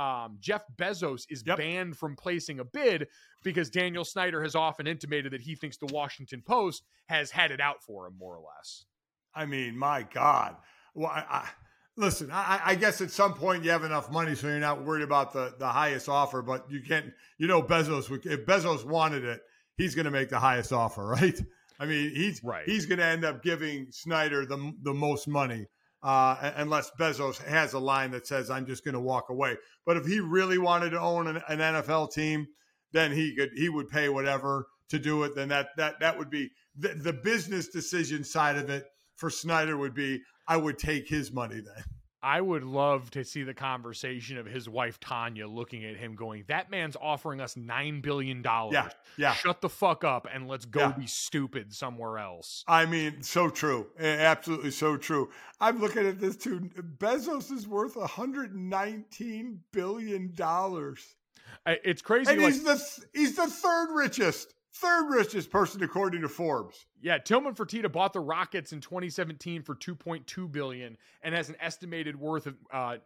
Jeff Bezos is banned from placing a bid because Daniel Snyder has often intimated that he thinks the Washington Post has had it out for him, more or less. I mean, my God. Well, I guess at some point you have enough money, so you're not worried about the highest offer, but you can't, you know, Bezos, if Bezos wanted it, he's going to make the highest offer, right? I mean, he's going to end up giving Snyder the most money, unless Bezos has a line that says, I'm just going to walk away. But if he really wanted to own an NFL team, then he would pay whatever to do it. Then that would be the business decision side of it for Snyder would be, I would take his money then. I would love to see the conversation of his wife, Tanya, looking at him going, that man's offering us $9 billion. Yeah. Shut the fuck up and let's go be stupid somewhere else. I mean, so true. Absolutely so true. I'm looking at this too. Bezos is worth $119 billion. It's crazy. And he's the third richest. third richest person according to Forbes. Yeah, Tillman Fertitta bought the Rockets in 2017 for $2.2 billion and has an estimated worth of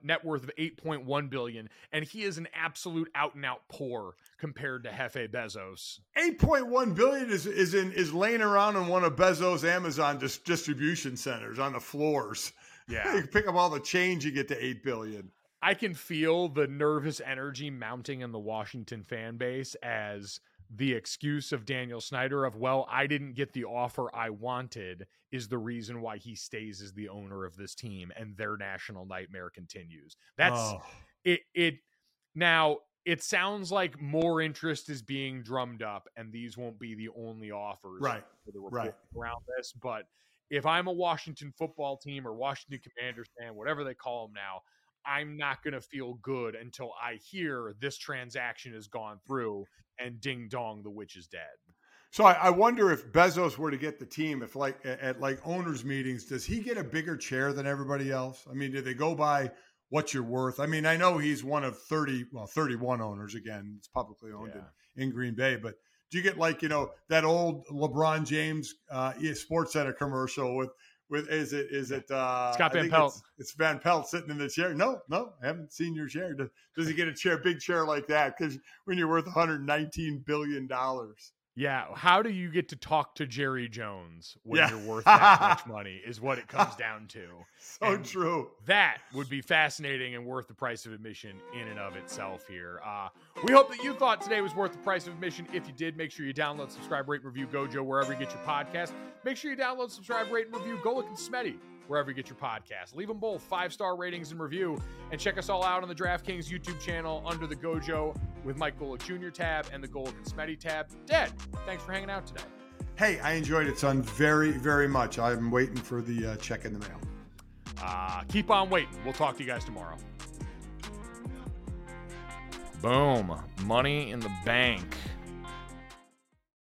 net worth of $8.1 billion. And he is an absolute out-and-out poor compared to Jeff Bezos. $8.1 billion is laying around in one of Bezos' Amazon distribution centers on the floors. Yeah, you pick up all the change, you get to $8 billion. I can feel the nervous energy mounting in the Washington fan base as the excuse of Daniel Snyder of, well, I didn't get the offer I wanted is the reason why he stays as the owner of this team, and their national nightmare continues. That's it. Now, it sounds like more interest is being drummed up, and these won't be the only offers for the report around this. But if I'm a Washington football team or Washington Commanders fan, whatever they call them now, I'm not going to feel good until I hear this transaction has gone through and ding dong, the witch is dead. So I wonder if Bezos were to get the team, if like at like owners meetings, does he get a bigger chair than everybody else? I mean, do they go by what you're worth? I mean, I know he's one of 31 owners. Again, it's publicly owned in Green Bay, but do you get like, you know, that old LeBron James Sports Center commercial with Scott Van Pelt? It's Van Pelt sitting in the chair. No, I haven't seen your chair. Does he get a chair, big chair like that? Because when you're worth $119 billion. Yeah. How do you get to talk to Jerry Jones when you're worth that much money is what it comes down to. So true. That would be fascinating and worth the price of admission in and of itself here. We hope that you thought today was worth the price of admission. If you did, make sure you download, subscribe, rate, review Gojo wherever you get your podcast. Make sure you download, subscribe, rate, and review Golic and Smetty wherever you get your podcast. Leave them both 5-star ratings and review, and check us all out on the DraftKings YouTube channel under the Gojo with Mike Golic Jr. tab and the Golic and Smetty tab. Dad, thanks for hanging out today. Hey, I enjoyed it, son, very, very much. I'm waiting for the check in the mail. Keep on waiting. We'll talk to you guys tomorrow. Boom. Money in the bank.